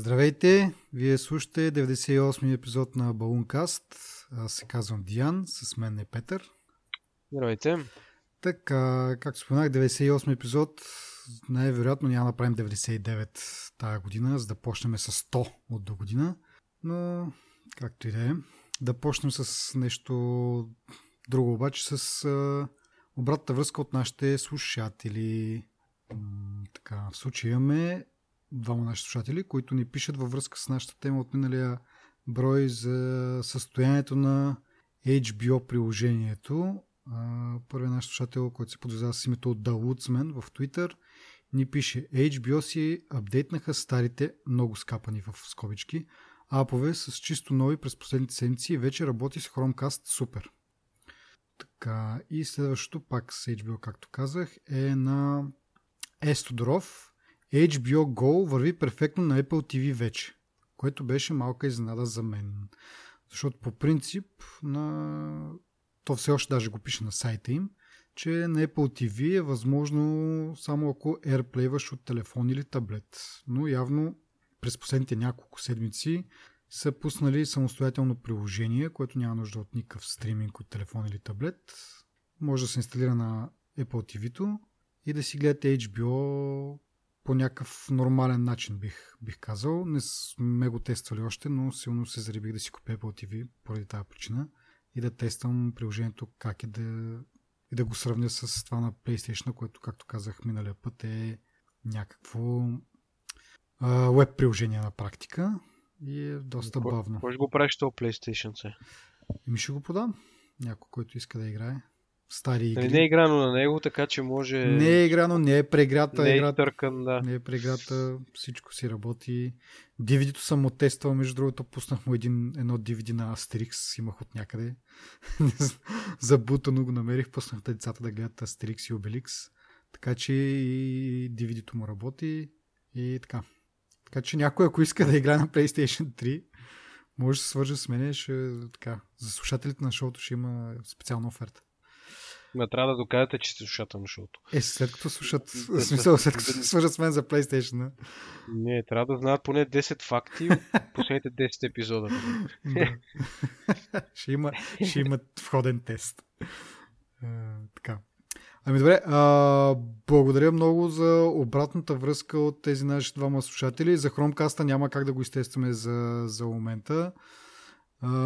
Здравейте, вие слушате 98-ми епизод на Балункаст. Аз се казвам Диан, с мен е Петър. Здравейте. Така, както споменах, 98-ми епизод, най-вероятно няма да правим 99 тази година, за да почнем с 100 от до година, но както и да е. Да почнем с нещо друго, обаче с обратната връзка от нашите слушатели. Така, в случая имаме двама наши слушатели, които ни пишат във връзка с нашата тема от миналия брой за състоянието на HBO приложението. Първият наш слушател, който се подвизава с името DaLutzman в Twitter, ни пише: HBO си апдейтнаха старите, много скапани в скобички, апове с чисто нови през последните седмици и вече работи с Chromecast супер. Така, и следващото пак с HBO, както казах, е на Estodorov. HBO Go върви перфектно на Apple TV вече, което беше малка изненада за мен. Защото по принцип, то все още даже го пише на сайта им, че на Apple TV е възможно само ако AirPlay-ваш от телефон или таблет. Но явно през последните няколко седмици са пуснали самостоятелно приложение, което няма нужда от никакъв стриминг от телефон или таблет. Може да се инсталира на Apple TV-то и да си гледате HBO по някакъв нормален начин, бих казал. Не сме го тествали още, но силно се зарибих да си купя Apple TV поради тази причина и да тествам приложението как е да го сравня с това на PlayStation, което, както казах миналия път, е някакво веб приложение на практика и е доста бавно. Кой ще го правиш това PlayStation се? Ми ще го продам. Някой, който иска да играе. Не е играно на него, така че може... Не е играно, не е преграта. Не е търкан, да. Не е преграта, всичко си работи. DVD-то съм оттествал, между другото, пуснах му едно DVD на Астерикс, имах от някъде. Забутано го намерих, пуснах децата да гледат Астерикс и Обеликс. Така че и DVD-то му работи и така. Така че някой, ако иска да играе на PlayStation 3, може да се свържа с мене. За слушателите на шоуто ще има специална оферта. Ме трябва да докажете, че сте слушател на шоуто. След като слушат, в смисъл, след като се свържат с мен за PlayStation. Не, трябва да знаят поне 10 факти от последните 10 епизода. Да. Ще има входен тест. Така. Ами добре, благодаря много за обратната връзка от тези наши двама слушатели. За Chromecast-а няма как да го изтестваме за момента.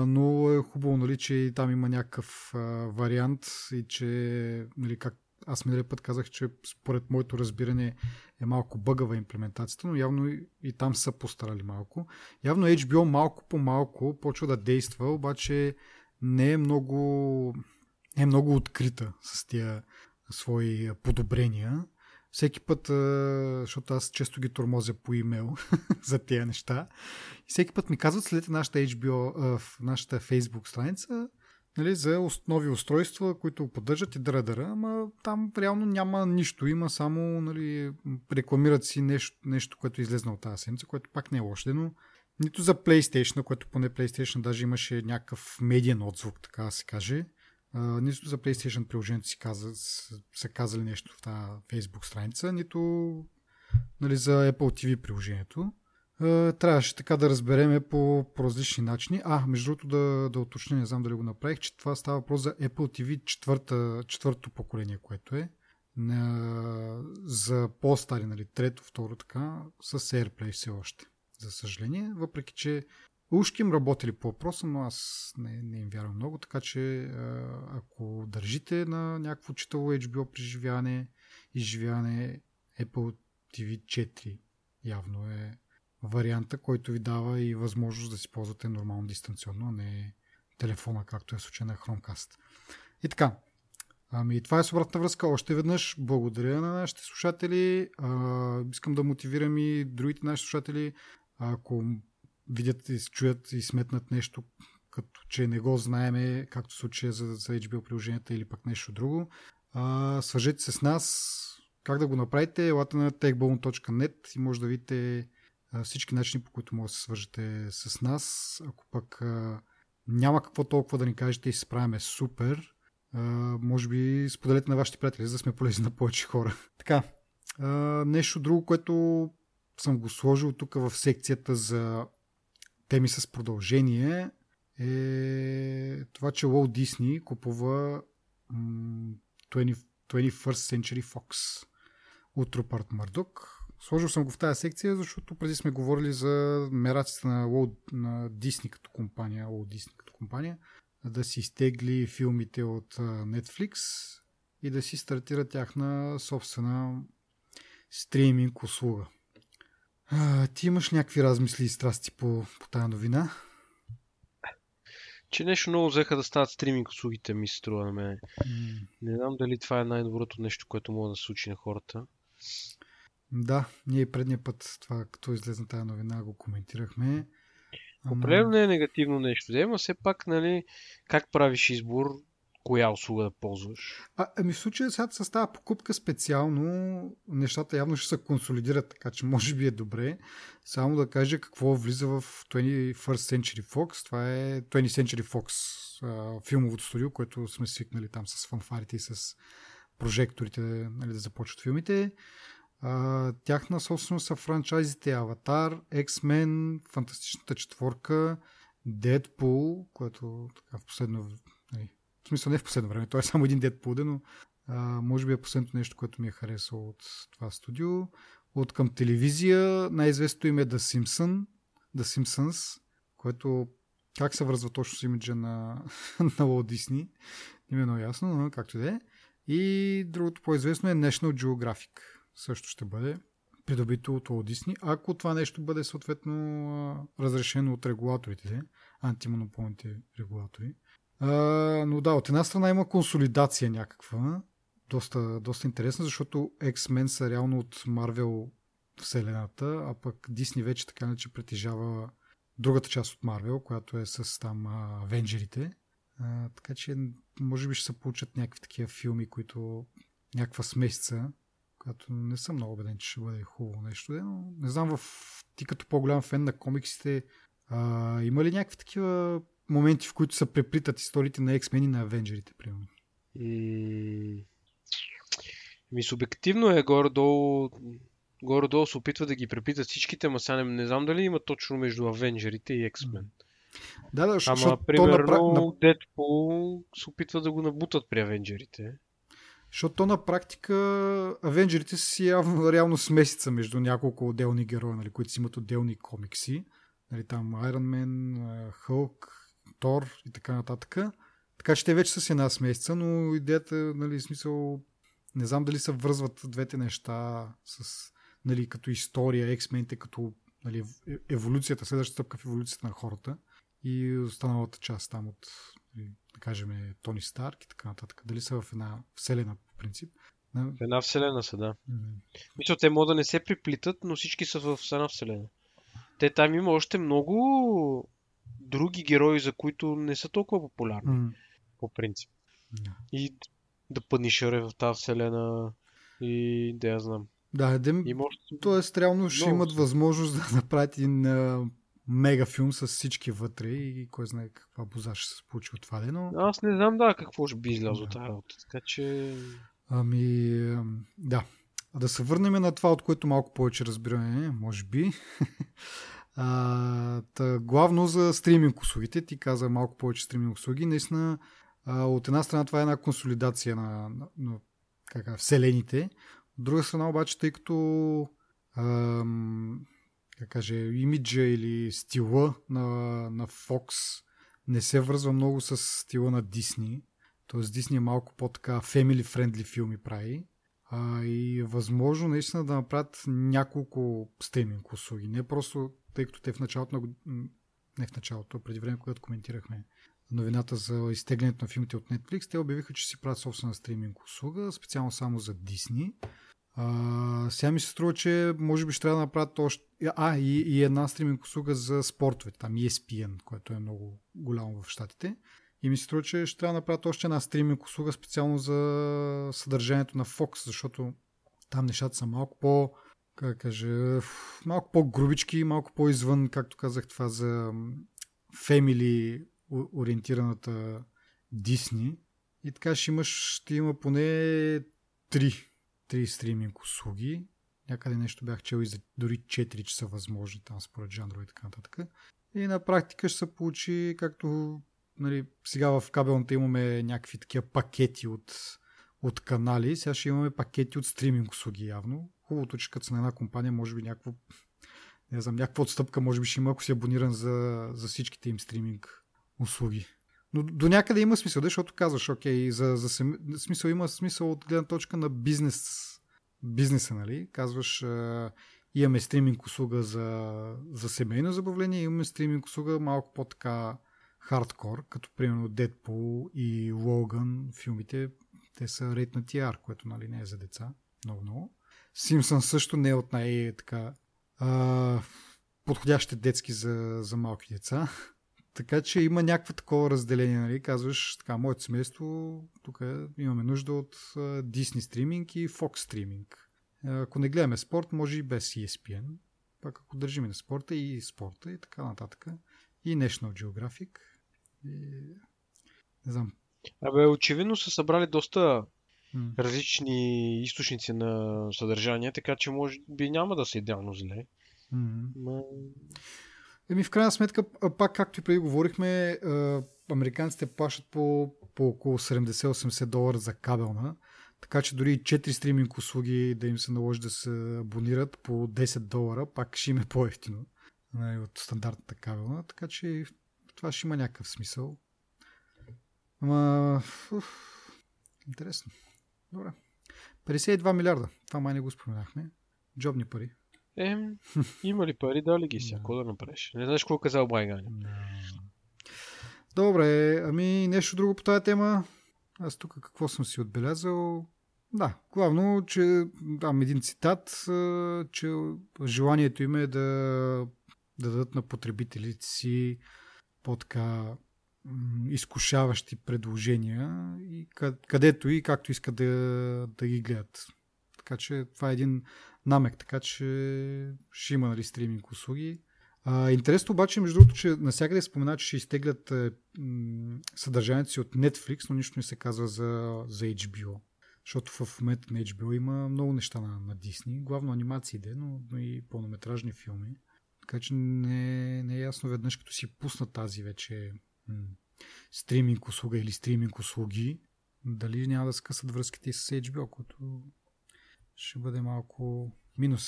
Но е хубаво, нали, че и там има някакъв вариант и че, нали, как аз миналия път казах, че според моето разбиране е малко бъгава имплементацията, но явно и там са постарали малко. Явно HBO малко по малко почва да действа, обаче не е много открита с тия свои подобрения. Всеки път, защото аз често ги тормозя по имейл за тези неща, и всеки път ми казват: следете нашата Facebook страница, нали, за нови устройства, които поддържат и драдъра, ама там реално няма нищо, има само, нали, рекламират си нещо, което излезна от тази седмица, което пак не е лошо, но нито за PlayStation, което поне PlayStation даже имаше някакъв медиен отзвук, така да се каже. Нито за PlayStation приложението са казали нещо в тази Facebook страница, нито, нали, за Apple TV приложението. Трябваше така да разбереме по различни начини. Между другото да уточня, не знам дали го направих, че това става въпрос за Apple TV четвърто поколение, което е. За по-стари, нали, трето, второ, така, с AirPlay все още. За съжаление, въпреки че ушки им работили по въпроса, но аз не им вярвам много, така че ако държите на някакво читаво HBO преживяване, изживяване, Apple TV 4 явно е варианта, който ви дава и възможност да си ползвате нормално дистанционно, а не телефона, както е в случая на Chromecast. И така, това е с обратна връзка. Още веднъж благодаря на нашите слушатели. Искам да мотивирам и другите наши слушатели. Ако видят и чуят и сметнат нещо, като че не го знаеме, както в случая за HBO приложенията или пък нещо друго, свържете се с нас. Как да го направите? Елате на techbone.net и може да видите всички начини, по които може да се свържете с нас. Ако пък няма какво толкова да ни кажете и се справяме супер, може би споделете на вашите приятели, за да сме полезни на повече хора. Така, нещо друго, което съм го сложил тук в секцията за теми с продължение, е това, че Walt Disney купува 21st Century Fox от Рупърт Мърдок. Сложил съм го в тази секция, защото преди сме говорили за мераците на Disney като компания, Walt Disney като компания, да си изтегли филмите от Netflix и да си стартира тяхна собствена стриминг услуга. Ти имаш някакви размисли и страсти по тая новина? Че нещо много взеха да станат стриминг услугите, ми се струва на мен. Не знам дали това е най-доброто нещо, което може да се случи на хората. Да, ние предния път това, като излезна тая новина, го коментирахме. Определено не е негативно нещо. Ама все пак, нали, как правиш избор, коя услуга да ползваш? Ами в случая сега с тази покупка специално, нещата явно ще се консолидират, така че може би е добре. Само да кажа какво влиза в 21st Century Fox. Това е 20th Century Fox, филмовото студио, което сме свикнали там с фанфарите и с прожекторите, нали, да започват филмите. Тяхна собственост са франчайзите Аватар, X-Men, Фантастичната четворка, Deadpool, което така в последно... В смисъл не в последно време, той е само един Deadpool, но може би е последното нещо, което ми е харесало от това студио. От към телевизия най-известното им е The Simpsons, което как се връзва точно с имиджа на Walt Disney, не ми е много ясно, но както да е. И другото по-известно е National Geographic. Също ще бъде придобито от Walt Disney, ако това нещо бъде съответно разрешено от регулаторите, антимонополните регулатори. Но да, от една страна има консолидация някаква, доста интересна, защото X-Men са реално от Marvel вселената, а пък Disney вече така иначе притежава другата част от Marvel, която е с там Авенджерите. Така че може би ще се получат някакви такива филми, които някаква смесица, като не съм много убеден, че ще бъде хубаво нещо. Но не знам, ти като по-голям фен на комиксите, има ли някакви такива моменти, в които се преплитат историите на X-Men и на Авенджерите, примерно? Субективно е, горе-долу се опитва да ги преплитат всичките, ама сега не знам дали има точно между Авенджерите и X-Men. Да, ама, примерно, Deadpool се опитва да го набутат при Авенджерите. Защото на практика Авенджерите си реално смесица между няколко отделни герои, нали, които си имат отделни комикси. Нали, там Iron Man, Hulk, Тор и така нататък. Така че те вече са с една смесица, но идеята, нали, смисъл, не знам дали се връзват двете неща с, нали, като история, X-Men-те, като, нали, еволюцията, следващата стъпка в еволюцията на хората и останалата част там от, да кажем, Тони Старк и така нататък. Дали са в една вселена по принцип? В една вселена са, да. Мисля, те могат да не се приплитат, но всички са в една вселена. Те там има още много други герои, за които не са толкова популярни, по принцип. И да Пънишър в тази вселена и да я знам. Да, т.е. реално ще имат възможност да направят един мега филм с всички вътре и кой знае каква боза ще се получи от това ден. Аз не знам какво ще би излязло тази работа, така че... Да. Да се върнем на това, от което малко повече разбираме, може би. Главно за стриминг услугите, ти каза малко повече стриминг услуги, наистина от една страна това е една консолидация на вселените, от друга страна обаче, тъй като имиджа или стила на Fox не се връзва много с стила на Disney. Тоест Disney е малко по-така family-friendly филми прави. И е възможно наистина да направят няколко стриминг услуги. Не просто, тъй като те преди време, когато коментирахме новината за изтеглянето на филмите от Netflix, те обявиха, че си правят собствена стриминг услуга, специално само за Disney. Сега ми се струва, че може би ще трябва да направят още... и една стриминг услуга за спортовете, там ESPN, което е много голямо в щатите. И ми се струва, че ще трябва да направят още една стриминг услуга специално за съдържанието на Fox, защото там нещата са малко малко по-грубички, малко по-извън, както казах, това за family ориентираната Disney. И така ще има поне три стриминг услуги, Някъде нещо бях чел и за дори 4 часа възможни там според жанрове и така нататък. И на практика ще се получи, както нали, сега в кабелната имаме някакви такива пакети от канали, сега ще имаме пакети от стриминг услуги явно. Хубавото, че като са на една компания, може би някаква отстъпка може би ще има, ако си абониран за всичките им стриминг услуги. Но до някъде има смисъл, защото казваш, окей, смисъл има смисъл от гледна точка на бизнеса, нали? Казваш, имаме стриминг услуга за семейно забавление, имаме стриминг услуга малко по-така хардкор, като примерно Deadpool и Логан филмите, те са рейтнати R, което нали не е за деца, много. Симпсън също не е от най-така подходящите детски за малки деца. Така че има някакво такова разделение, нали? Казваш, така, моето семейство, тук имаме нужда от Disney стриминг и Fox стриминг. Ако не гледаме спорт, може и без ESPN. Пак ако държиме на спорта и спорта и така нататък. И National Geographic. И... не знам. Абе, очевидно са събрали доста различни източници на съдържание, така че може би няма да са идеално зле. Но... в крайна сметка, пак както и преди говорихме, американците плащат по около $70-80 за кабелна, така че дори 4 стриминг услуги да им се наложи да се абонират по $10, пак ще им е по-евтино от стандартната кабелна, така че това ще има някакъв смисъл. Ама... интересно. Добре. 52 милиарда. Това май не го споменахме. Джобни пари. Има ли пари, дали ги си, ако да направиш. Не знаеш какво казал Байгани. Добре, ами нещо друго по тази тема. Аз тук какво съм си отбелязал? Да, главно, че дам един цитат, че желанието им е да дадат на потребителите си по-така изкушаващи предложения, и където и както искат да ги гледат. Така че това е един намек, така че ще има нали, стриминг услуги. Интересно обаче, между другото, че насякъде споменат, че ще изтеглят съдържанието си от Netflix, но нищо не се казва за HBO. Защото в момента на HBO има много неща на Disney, главно анимации, но и пълнометражни филми. Така че не е ясно веднъж, като си пусна тази вече стриминг услуга или стриминг услуги, дали няма да скъсат връзките с HBO, което ще бъде малко минус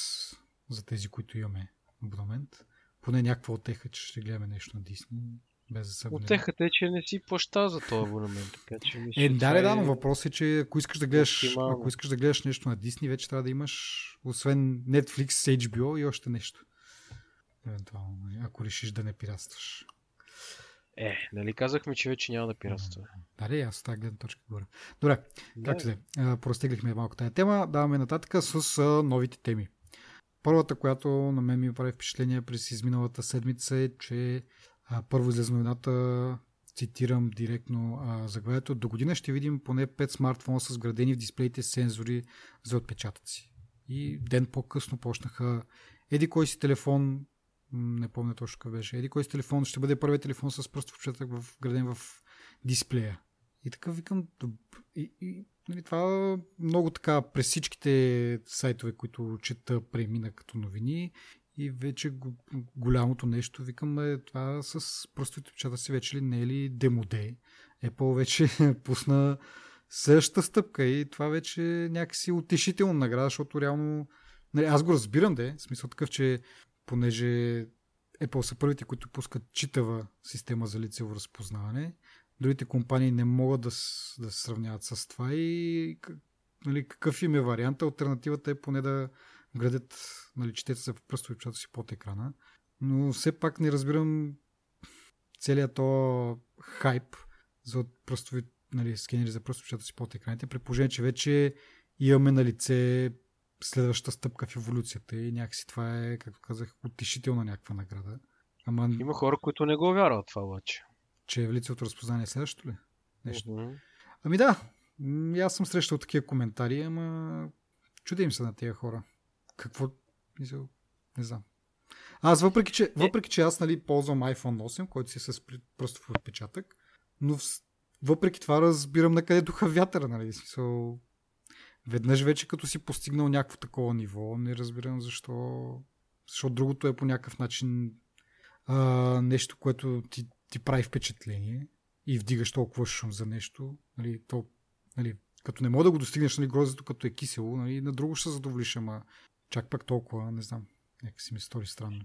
за тези, които имаме абонамент. Поне някаква отеха, че ще гледаме нещо на Disney, без да се абонираме. Отехата е, че не си плаща за този абонамент. Така, че мисля, но въпросът е, че ако искаш да гледаш, нещо на Disney, вече трябва да имаш, освен Netflix, HBO и още нещо. Евентуално, ако решиш да не пиратстваш. Нали казахме, че вече няма да пиратства. Дали, аз тази гледна точка говоря. Добре, както да е. Простеглихме малко тая тема. Даваме нататък с новите теми. Първата, която на мен ми прави впечатление през изминалата седмица е, че първо излезе новината, цитирам директно заглавието, до година ще видим поне 5 смартфона с вградени в дисплеите сензори за отпечатъци. И ден по-късно почнаха еди кой си телефон, не помня точно как беше. Еди кой с телефон ще бъде първият телефон с пръстов отпечатък вграден в дисплея. И така викам, нали, това много така през всичките сайтове, които чета, премина като новини и вече голямото нещо, викам, това с пръстовите отпечатъци вече ли не е ли демоде. Apple вече пусна същата стъпка и това вече някакси утешителна награда, защото реално, нали, аз го разбирам, в смисъл такъв, че понеже Apple са първите, които пускат читава система за лицево разпознаване. Другите компании не могат да се сравняват с това и нали, какъв им е вариант. Алтернативата е поне да градят нали, четеца за пръстови отпечатъци си под екрана. Но все пак не разбирам целият то хайп за пръстови, нали, скенери за пръстови отпечатъци си под екраните. При положение, че вече имаме на лице следващата стъпка в еволюцията и някакси това е, както казах, утешителна някаква награда. Ама... има хора, които не го вярват това обаче. Че е в лицевото разпознание е следващото ли? Нещо. Ами да, аз съм срещал такива коментари, ама чудим се на тези хора. Какво? Не знам. Аз въпреки че аз нали, ползвам iPhone 8, който си е с пръстов отпечатък, но въпреки това разбирам на къде духа вятъра, нали, смисъл... Веднъж вече като си постигнал някакво такова ниво, не разбирам защо. Защото другото е по някакъв начин нещо, което ти прави впечатление и вдигаш толкова шум за нещо. Нали, като не мога да го достигнеш, нали, грозето като е кисело, нали, на друго ще задоволиш, ама чак пак толкова, не знам, някак си ми стори странно.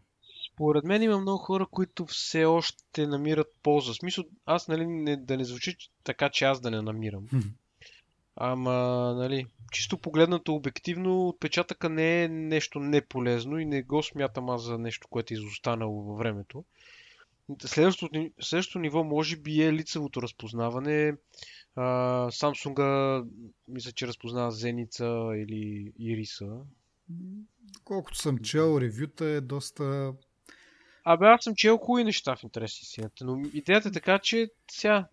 Според мен има много хора, които все още намират полза. В смисъл, аз, нали, да не звучи така, че аз да не намирам. Ама, нали, чисто погледнато обективно, отпечатъка не е нещо неполезно и не го смятам аз за нещо, което е изостанало във времето. Следващото ниво може би е лицевото разпознаване. Samsung-а мисля, че разпознава зеница или ириса. Колкото съм чел, ревюта е доста... Абе, аз съм чел хубави неща в интереси си. Но идеята е така, че сега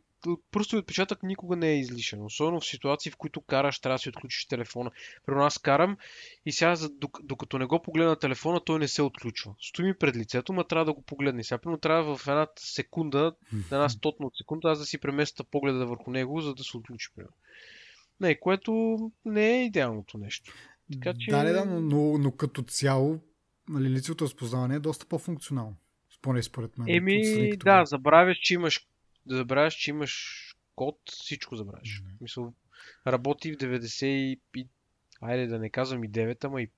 пръстови отпечатък никога не е излишен. Особено в ситуации, в които караш, трябва да си отключиш телефона. Примерно аз карам и сега, докато не го погледна телефона, той не се отключва. Стои ми пред лицето, ма трябва да го погледне. Сега примерно трябва в една секунда, една стотна от секунда, аз да си преместя погледа върху него, за да се отключи. Не, което не е идеалното нещо. Така, че... Да, но като цяло, нали, лицевото разпознаване е доста по-функционално. Поне според мен. Еми, да, забравяш, че имаш код, всичко забравяш. В смисъл, работи в 9, ама и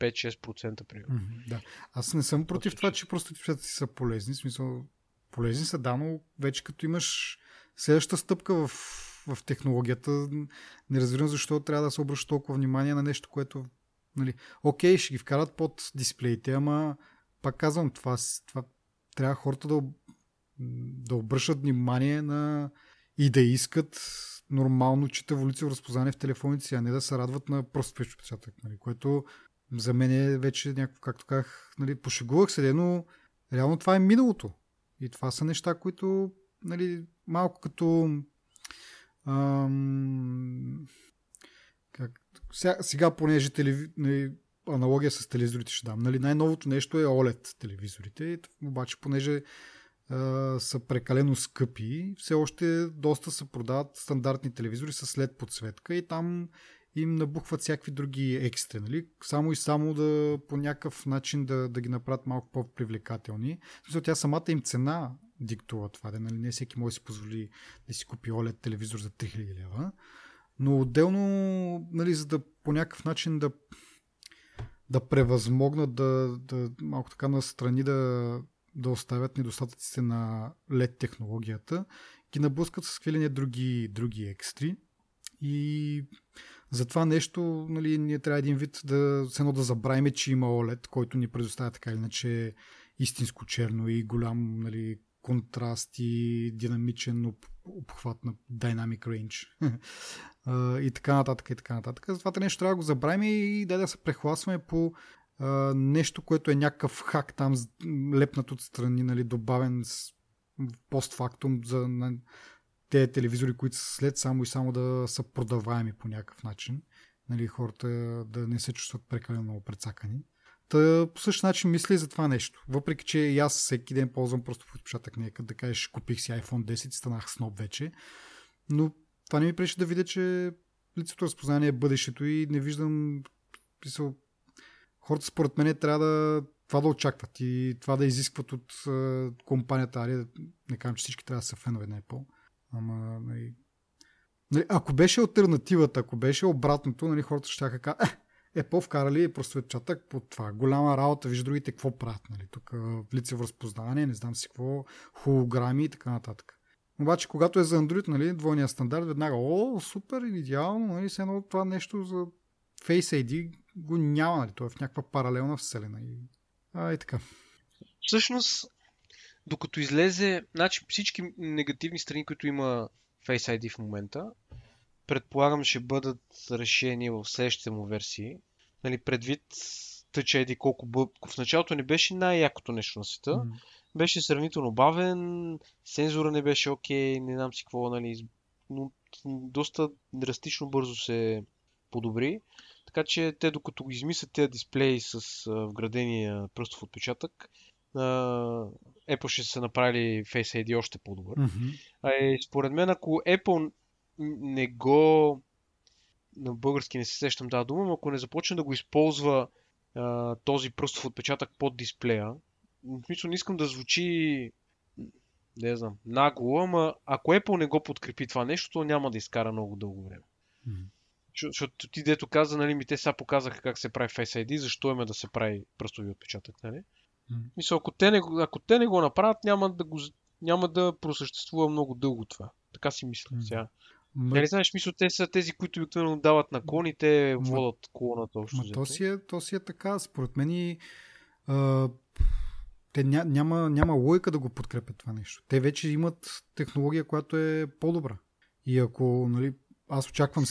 5-6% примерно. Да. Аз не съм против това, че просто отпечатъци са полезни. В смисъл, полезни са, да, но вече като имаш следващата стъпка в технологията, не разбирам защо трябва да се обръща толкова внимание на нещо, което, нали, окей, ще ги вкарат под дисплеите, ама пак казвам, това трябва хората да обръщат внимание на и да искат нормално читаво лицево разпознаване в телефоните си, а не да се радват на просто отпечатък, нали, което за мен е вече някакво, както казах, нали, пошегувах се, но реално това е миналото. И това са неща, които, нали, малко като сега, понеже аналогия с телевизорите ще дам. Нали, най-новото нещо е OLED телевизорите, обаче понеже са прекалено скъпи, все още доста се продават стандартни телевизори с LED подсветка и там им набухват всякакви други екстри. Нали? Само и само да по някакъв начин да ги направят малко по-привлекателни. Защото тя самата им цена диктува това. Нали? Не всеки може да си позволи да си купи OLED телевизор за 3000 лева. Но отделно, нали, за да по някакъв начин да превъзмогнат, да малко така настрани да оставят недостатъците на LED технологията, ги наблъскат с хвилини други екстри. И за това нещо, нали, ние трябва един вид да забравим, че има OLED, който ни предоставя така или иначе истинско черно и голям, нали, контраст и динамичен обхват на dynamic range и така нататък и така нататък. За това нещо трябва да го забравим и да се прехласваме по нещо, което е някакъв хак там лепнат отстрани, нали, добавен постфактум за те телевизори, които са след само и само да са продаваеми по някакъв начин. Нали, хората да не се чувстват прекалено много прецакани. По същия начин мисля и за това нещо. Въпреки че и аз всеки ден ползвам просто отпечатък някъде, да кажеш, купих си iPhone 10 и станах сноб вече. Но това не ми пречи да видя, че лицето разпознание е бъдещето и не виждам писал. Хората според мен трябва това да очакват и това да изискват от компанията Ария. Не казвам, че всички трябва да са фенове на Apple. Ама, нали, ако беше алтернативата, ако беше обратното, нали, хората ще кажат, Apple вкарали просто отпечатък по това. Голяма работа, виж другите какво правят. Нали, тук лицево разпознаване, не знам си какво, холограми и така нататък. Обаче, когато е за Android, нали, двойния стандарт, веднага, супер, идеално, нали, все едно това нещо за Face ID го няма, нали, това е в някаква паралелна вселена. И така. Всъщност, докато излезе, значи всички негативни страни, които има Face ID в момента, предполагам, ще бъдат решени в следващите му версии. Нали, предвид Touch ID, колко в началото не беше най-якото нещо на света. Беше сравнително бавен, сензора не беше окей, не знам си какво, нали, но доста драстично бързо се подобри. Така че те, докато измислят тези дисплеи с вградения пръстов отпечатък, Apple ще са направили Face ID още по-добър. Според мен, ако Apple не го на български не се сещам тази дума, но ако не започне да го използва този пръстов отпечатък под дисплея, в смисъл не искам да звучи, не знам, нагло, ама ако Apple не го подкрепи това нещо, то няма да изкара много дълго време. Защото ти дето каза, нали, ми те сега показаха как се прави Face ID, защо има да се прави пръстови отпечатък, нали? Мисля, ако те не го направят, няма да просъществува много дълго това. Така си мисля сега. Нали знаеш, мисля, те са тези, които обикновено дават наклон и те водат колоната общо. То си е така. Според мен и те няма логика да го подкрепят това нещо. Те вече имат технология, която е по-добра. И ако, нали, аз очаквам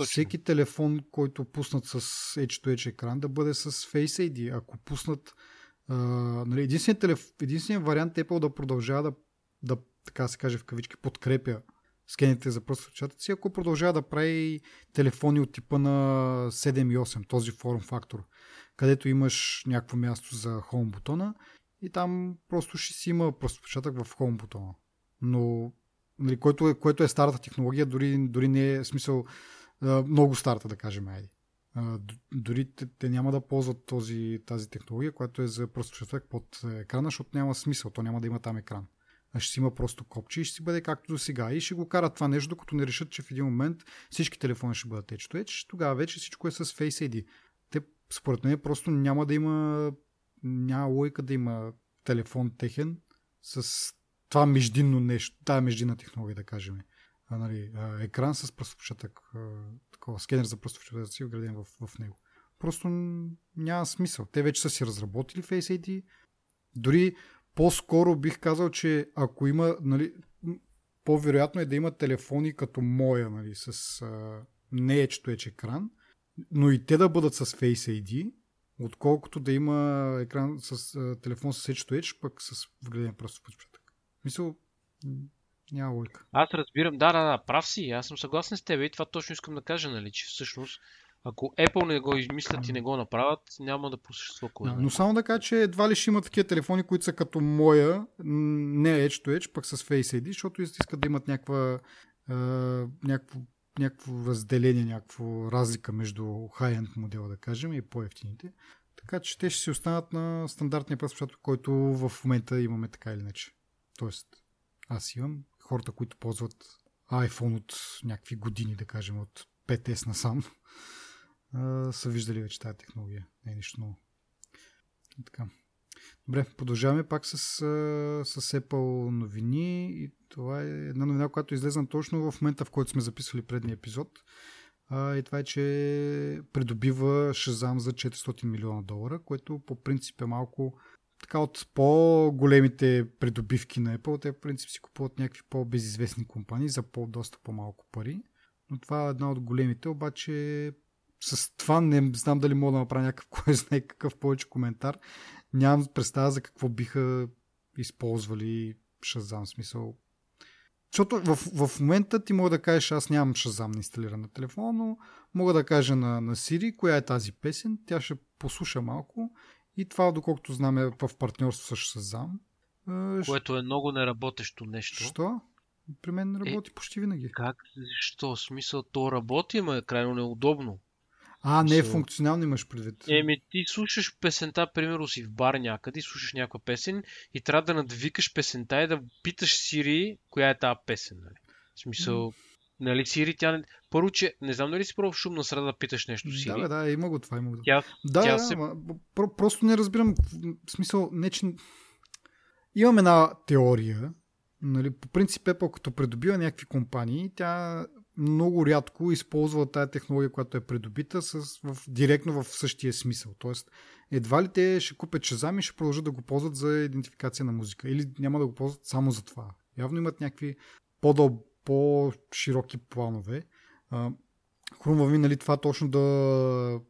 всеки телефон, който пуснат с edge-to-edge екран, да бъде с Face ID. Ако пуснат... нали, единственият вариант Apple да продължава да така се каже в кавички, подкрепя скените за пръстови отпечатъци, ако продължава да прави телефони от типа на 7 и 8, този форм фактор, където имаш някакво място за Home бутона и там просто ще си има пръстов отпечатък в Home бутона. Но нали, което е старата технология, дори не е смисъл много старата, да кажем, айде. Дори те няма да ползват тази технология, която е за пръстов отпечатък под екрана, защото няма смисъл, то няма да има там екран. Ще си има просто копче и ще си бъде както до сега. И ще го карат това нещо, докато не решат, че в един момент всички телефони ще бъдат edge-to-edge, тогава вече всичко е с Face ID. Те, според мен, просто няма логика да има телефон техен с това междинно нещо, тая междинна технология, да кажем. Нали, екран с пръстов отпечатък, скенер за пръстов отпечатък да си вграден в него. Просто няма смисъл. Те вече са си разработили Face ID. Дори по-скоро бих казал, че ако има, нали, по-вероятно е да има телефони като моя, нали, с не edge-to-edge екран, но и те да бъдат с Face ID, отколкото да има екран с телефон с edge-to-edge, пък с вграден пръстов отпечатък. Мисъл, няма логика. Аз разбирам, да, прав си, аз съм съгласен с тебе и това точно искам да кажа, нали, че всъщност ако Apple не го измислят и не го направят, няма да просъществува кой. Но само да кажа, че едва ли ще има такива телефони, които са като моя, не edge-to-edge, пък с Face ID, защото искат да имат някакво разделение, някаква разлика между high-end модела, да кажем, и по-ефтините. Така че те ще си останат на стандартния пръстов отпечатък, който в момента имаме така или иначе. Тоест, аз имам хората, които ползват iPhone от някакви години, да кажем, от 5S насам, са виждали вече тази технология. Не е нищо ново. Така. Добре, продължаваме пак с Apple новини. И това е една новина, която излезна точно в момента, в който сме записвали предния епизод. И това е, че придобива Shazam за $400 милиона, което по принцип е малко така от по-големите придобивки на Apple. Те по принцип си купуват някакви по-безизвестни компании за доста по-малко пари. Но това е една от големите, обаче с това не знам дали мога да направя някакъв, кой знае какъв повече коментар. Нямам представа за какво биха използвали Shazam, смисъл. Защото в момента ти мога да кажеш, аз нямам Shazam инсталиран на телефона, но мога да кажа на Siri, коя е тази песен, тя ще послуша малко и това, доколкото знам, е в партньорство с Shazam. Което е много неработещо нещо. Що? При мен не работи почти винаги. Как? Защо? Смисъл, то работи, ама е крайно неудобно. Не е функционално, имаш предвид. Ти слушаш песента, примерно си в бар някъде, слушаш някаква песен и трябва да надвикаш песента и да питаш Siri, коя е тази песен. Нали? В смисъл, нали Siri, тя... Първо, че не знам дали си пробвал в шумна среда да питаш нещо Siri. Да, има го това. Просто не разбирам. В смисъл, имам една теория. Нали, по принцип Apple, като придобива някакви компании, тя много рядко използва тая технология, която е придобита директно в същия смисъл. Тоест, едва ли те ще купят Shazam и ще продължат да го ползват за идентификация на музика. Или няма да го ползват само за това. Явно имат някакви по-широки планове. Хрумва ми, нали, това точно да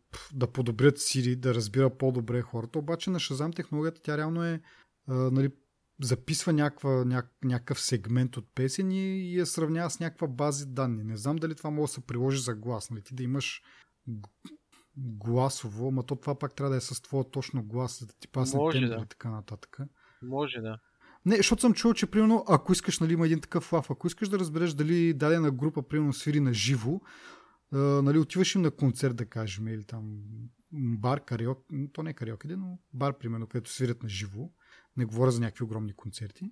подобрят Siri, да разбира по-добре хората. Обаче на Shazam технологията тя реално е, нали, записва някакъв сегмент от песен и я сравнява с някаква база данни. Не знам дали това може да се приложи за глас. Нали? Ти да имаш гласово, ама то това пак трябва да е с твоя точно глас, да ти пасне тембър и така нататък. Може да. Не, защото съм чувал, че примерно, ако искаш, нали, има един такъв лаф, ако искаш да разбереш дали дадена група примерно свири на живо, нали, отиваш им на концерт, да кажем, или там бар, кариок, то не е кариокеде, но бар, примерно, където свирят на живо, не говоря за някакви огромни концерти,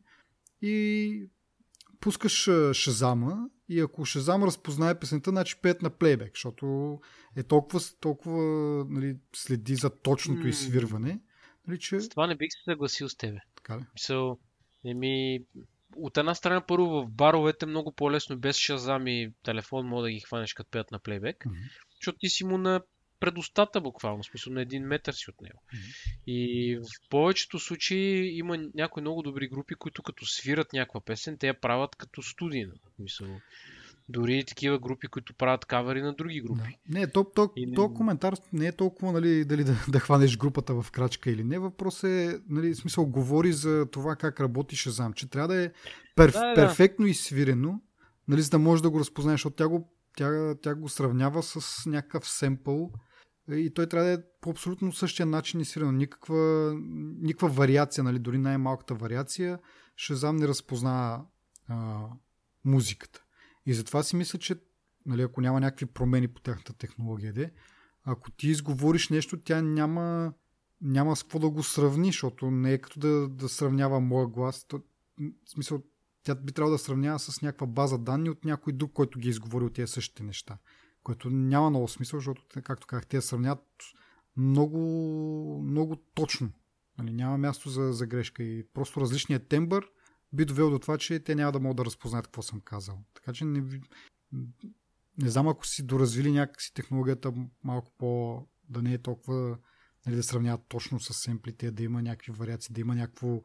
и пускаш Шазама, и ако Шазам разпознае песента, значи пеят на плейбек, защото е толкова нали, следи за точното изсвирване. Нали, че... С това не бих се съгласил с тебе. Така ли? So, от една страна, първо, в баровете много по-лесно без Шазам и телефон мога да ги хванеш като пеят на плейбек, защото ти си му на предостата буквално, в смисъл на един метър си от него. И в повечето случаи има някои много добри групи, които като свират някаква песен, те я правят като студийна. Мисъл, дори и такива групи, които правят кавери на други групи. Да. Не, то коментар не е толкова нали, дали да хванеш групата в крачка или не. Въпрос е, нали, в смисъл, говори за това как работи Шазам, че трябва да е перфектно изсвирено, нали, за да можеш да го разпознаеш, защото тя го сравнява с някакъв семпъл. И той трябва да е по абсолютно същия начин и сирено. Никаква вариация, нали? Дори най-малката вариация, Шазам не разпознава музиката. И затова си мисля, че нали, ако няма някакви промени по тяхната технология, ако ти изговориш нещо, тя няма с какво да го сравни, защото не е като да сравнява моя глас. В смисъл, тя би трябвало да сравнява с някаква база данни от някой друг, който ги е изговорил тези същите неща. Което няма много смисъл, защото, както казах, те сравняват много, много точно. Нали, няма място за грешка и просто различният тембър би довел до това, че те няма да могат да разпознаят какво съм казал. Така че не знам, ако си доразвили някакси технологията малко по... да не е толкова... Нали, да сравняват точно с семплите, да има някакви вариации, да има някакво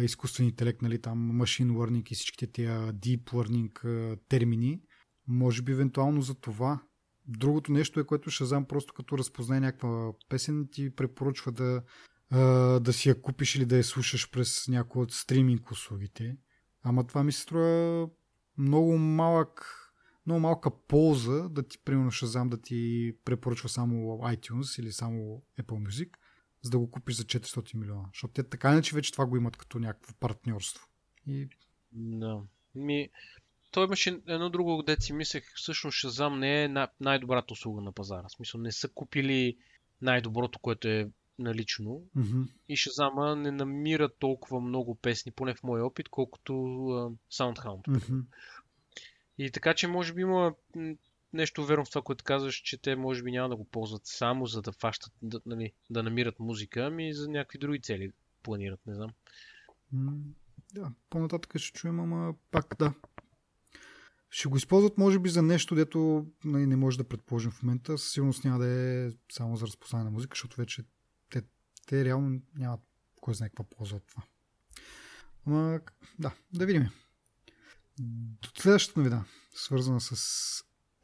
изкуствен интелект, нали, там machine learning и всичките тия deep learning термини. Може би евентуално за това. Другото нещо е, което Шазам просто като разпознае някаква песен, ти препоръчва да си я купиш или да я слушаш през някои от стриминг услугите. Ама това ми се струва много малка полза да ти, примерно Шазам да ти препоръчва само iTunes или само Apple Music, за да го купиш за 400 милиона. Защото те така иначе вече това го имат като някакво партньорство. И... No. Той имаше едно друго, де си мислех, всъщност Шазам не е най-добрата услуга на пазара. В смисъл, не са купили най-доброто, което е налично. И Шазама не намира толкова много песни, поне в моя опит, колкото SoundHound. И така, че може би има нещо верно в това, което казваш, че те може би няма да го ползват само за да фащат, нали, да намират музика, ами за някакви други цели планират, не знам. Да, по-нататък ще чуем, ама пак да. Ще го използват, може би, за нещо, дето не може да предположим в момента. Със сигурност няма да е само за разпознаване на музика, защото вече те реално нямат кой знае каква полза от това. Ама, да видим. Следващата новина, свързана с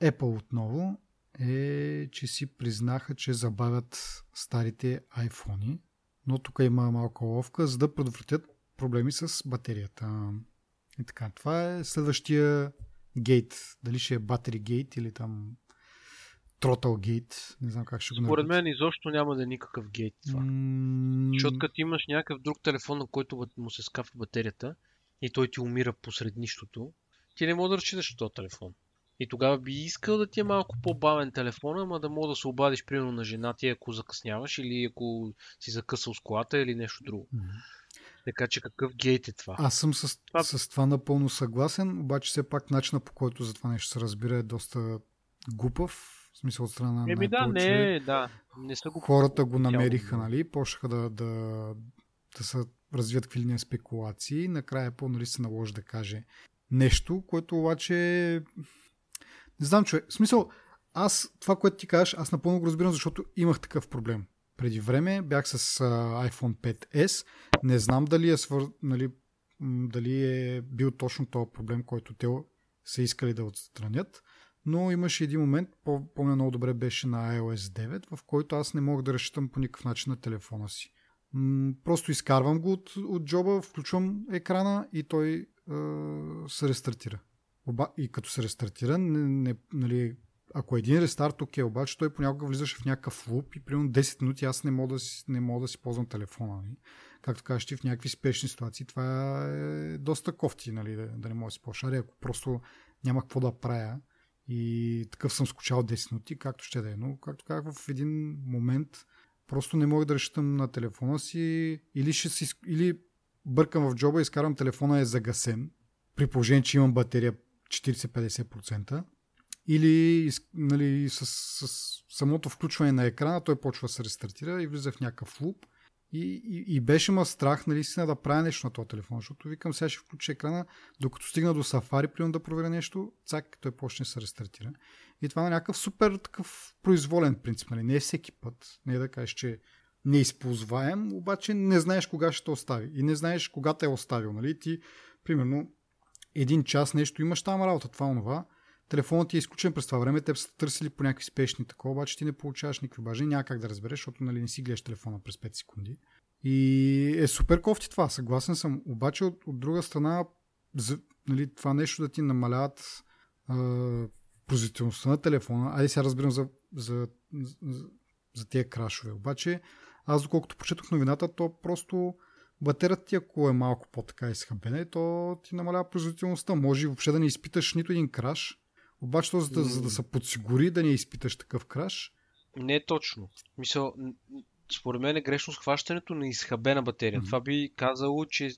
Apple отново, е, че си признаха, че забавят старите iPhone-и, но тук има малка ловка, за да предотвратят проблеми с батерията. И така, това е следващия гейт, дали ще е battery гейт или там throttle гейт, не знам как ще го наричат. Според мен изобщо няма да е никакъв гейт това. Защото като имаш някакъв друг телефон, на който му се скапва батерията и той ти умира посред нищото, ти не може да разчиташ от този телефон. И тогава би искал да ти е малко по-бавен телефон, ама да мога да се обадиш примерно на жена ти, ако закъсняваш или ако си закъсал с колата или нещо друго. Така че какъв гейт е това? Аз съм с това напълно съгласен, обаче все пак начина, по който за това нещо се разбира, е доста глупав. В смисъл от страна на повече. Не са глупав. Хората го намериха, нали? Почнаха да се развият какви линия спекулации. Накрая по-нали се наложи да каже нещо, което обаче... Не знам, човек. В смисъл, аз това, което ти кажеш, аз напълно го разбирам, защото имах такъв проблем. Преди време бях с iPhone 5S. Не знам дали дали е бил точно този проблем, който те са искали да отстранят, но имаше един момент, помня много добре, беше на iOS 9, в който аз не мога да разчитам по никакъв начин на телефона си. Просто изкарвам го от джоба, включвам екрана и той се рестартира. И като се рестартира, нали... Ако един рестарт, окей, обаче той понякога влизаше в някакъв луп и примерно 10 минути аз не мога да си ползвам телефона. Нали? Както кажеш ти, в някакви спешни ситуации това е доста кофти, нали, да не мога да си по-шари, ако просто няма какво да правя И такъв съм скучал 10 минути, както ще да е. Но, както казах, в един момент просто не мога да разчитам на телефона си, или бъркам в джоба и изкарвам телефона е загасен, при положение, че имам батерия 40-50%, или нали, с самото включване на екрана той почва да се рестартира и влиза в някакъв луп. И беше ма страх, нали, си да правя нещо на този телефон, защото викам, сега ще включа екрана, докато стигна до Safari, примерно да проверя нещо, цак, той почне да се рестартира. И това е някакъв супер такъв произволен принцип, нали, не е всеки път, не е да кажеш, че не използваем, обаче не знаеш кога ще те остави и не знаеш кога те е оставил, нали, ти, примерно, един час нещо имаш там работа, това онова, телефонът ти е изключен през това време, те са търсили по някакви спешни такова, обаче ти не получаваш никакви обаждания, няма как да разбереш, защото нали, не си гледаш телефона през 5 секунди. И е супер кофти това, съгласен съм. Обаче от друга страна, нали, това нещо да ти намаляват позитивността на телефона, айде сега разбирам за тия крашове. Обаче аз доколкото прочетох новината, то просто... Батерията ти, ако е малко по-така изхъбена, то ти намалява производителността. Може въобще да не изпиташ нито един краш, обаче то, за да се подсигури да не изпиташ такъв краш. Не точно. Мисъл, според мен е грешно схващането на изхъбена батерия. Mm-hmm. Това би казало, че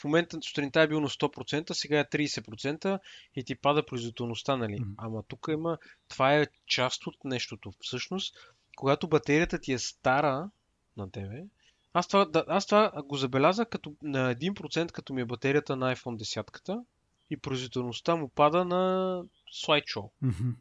в момента сутринта е било на 100%, сега е 30% и ти пада производителността, нали? Mm-hmm. Ама тук има... Това е част от нещото. Всъщност, когато батерията ти е стара на тебе, Аз това го забелязах като на 1%, като ми е батерията на iPhone 10-ката и производителността му пада на слайдшоу. Mm-hmm.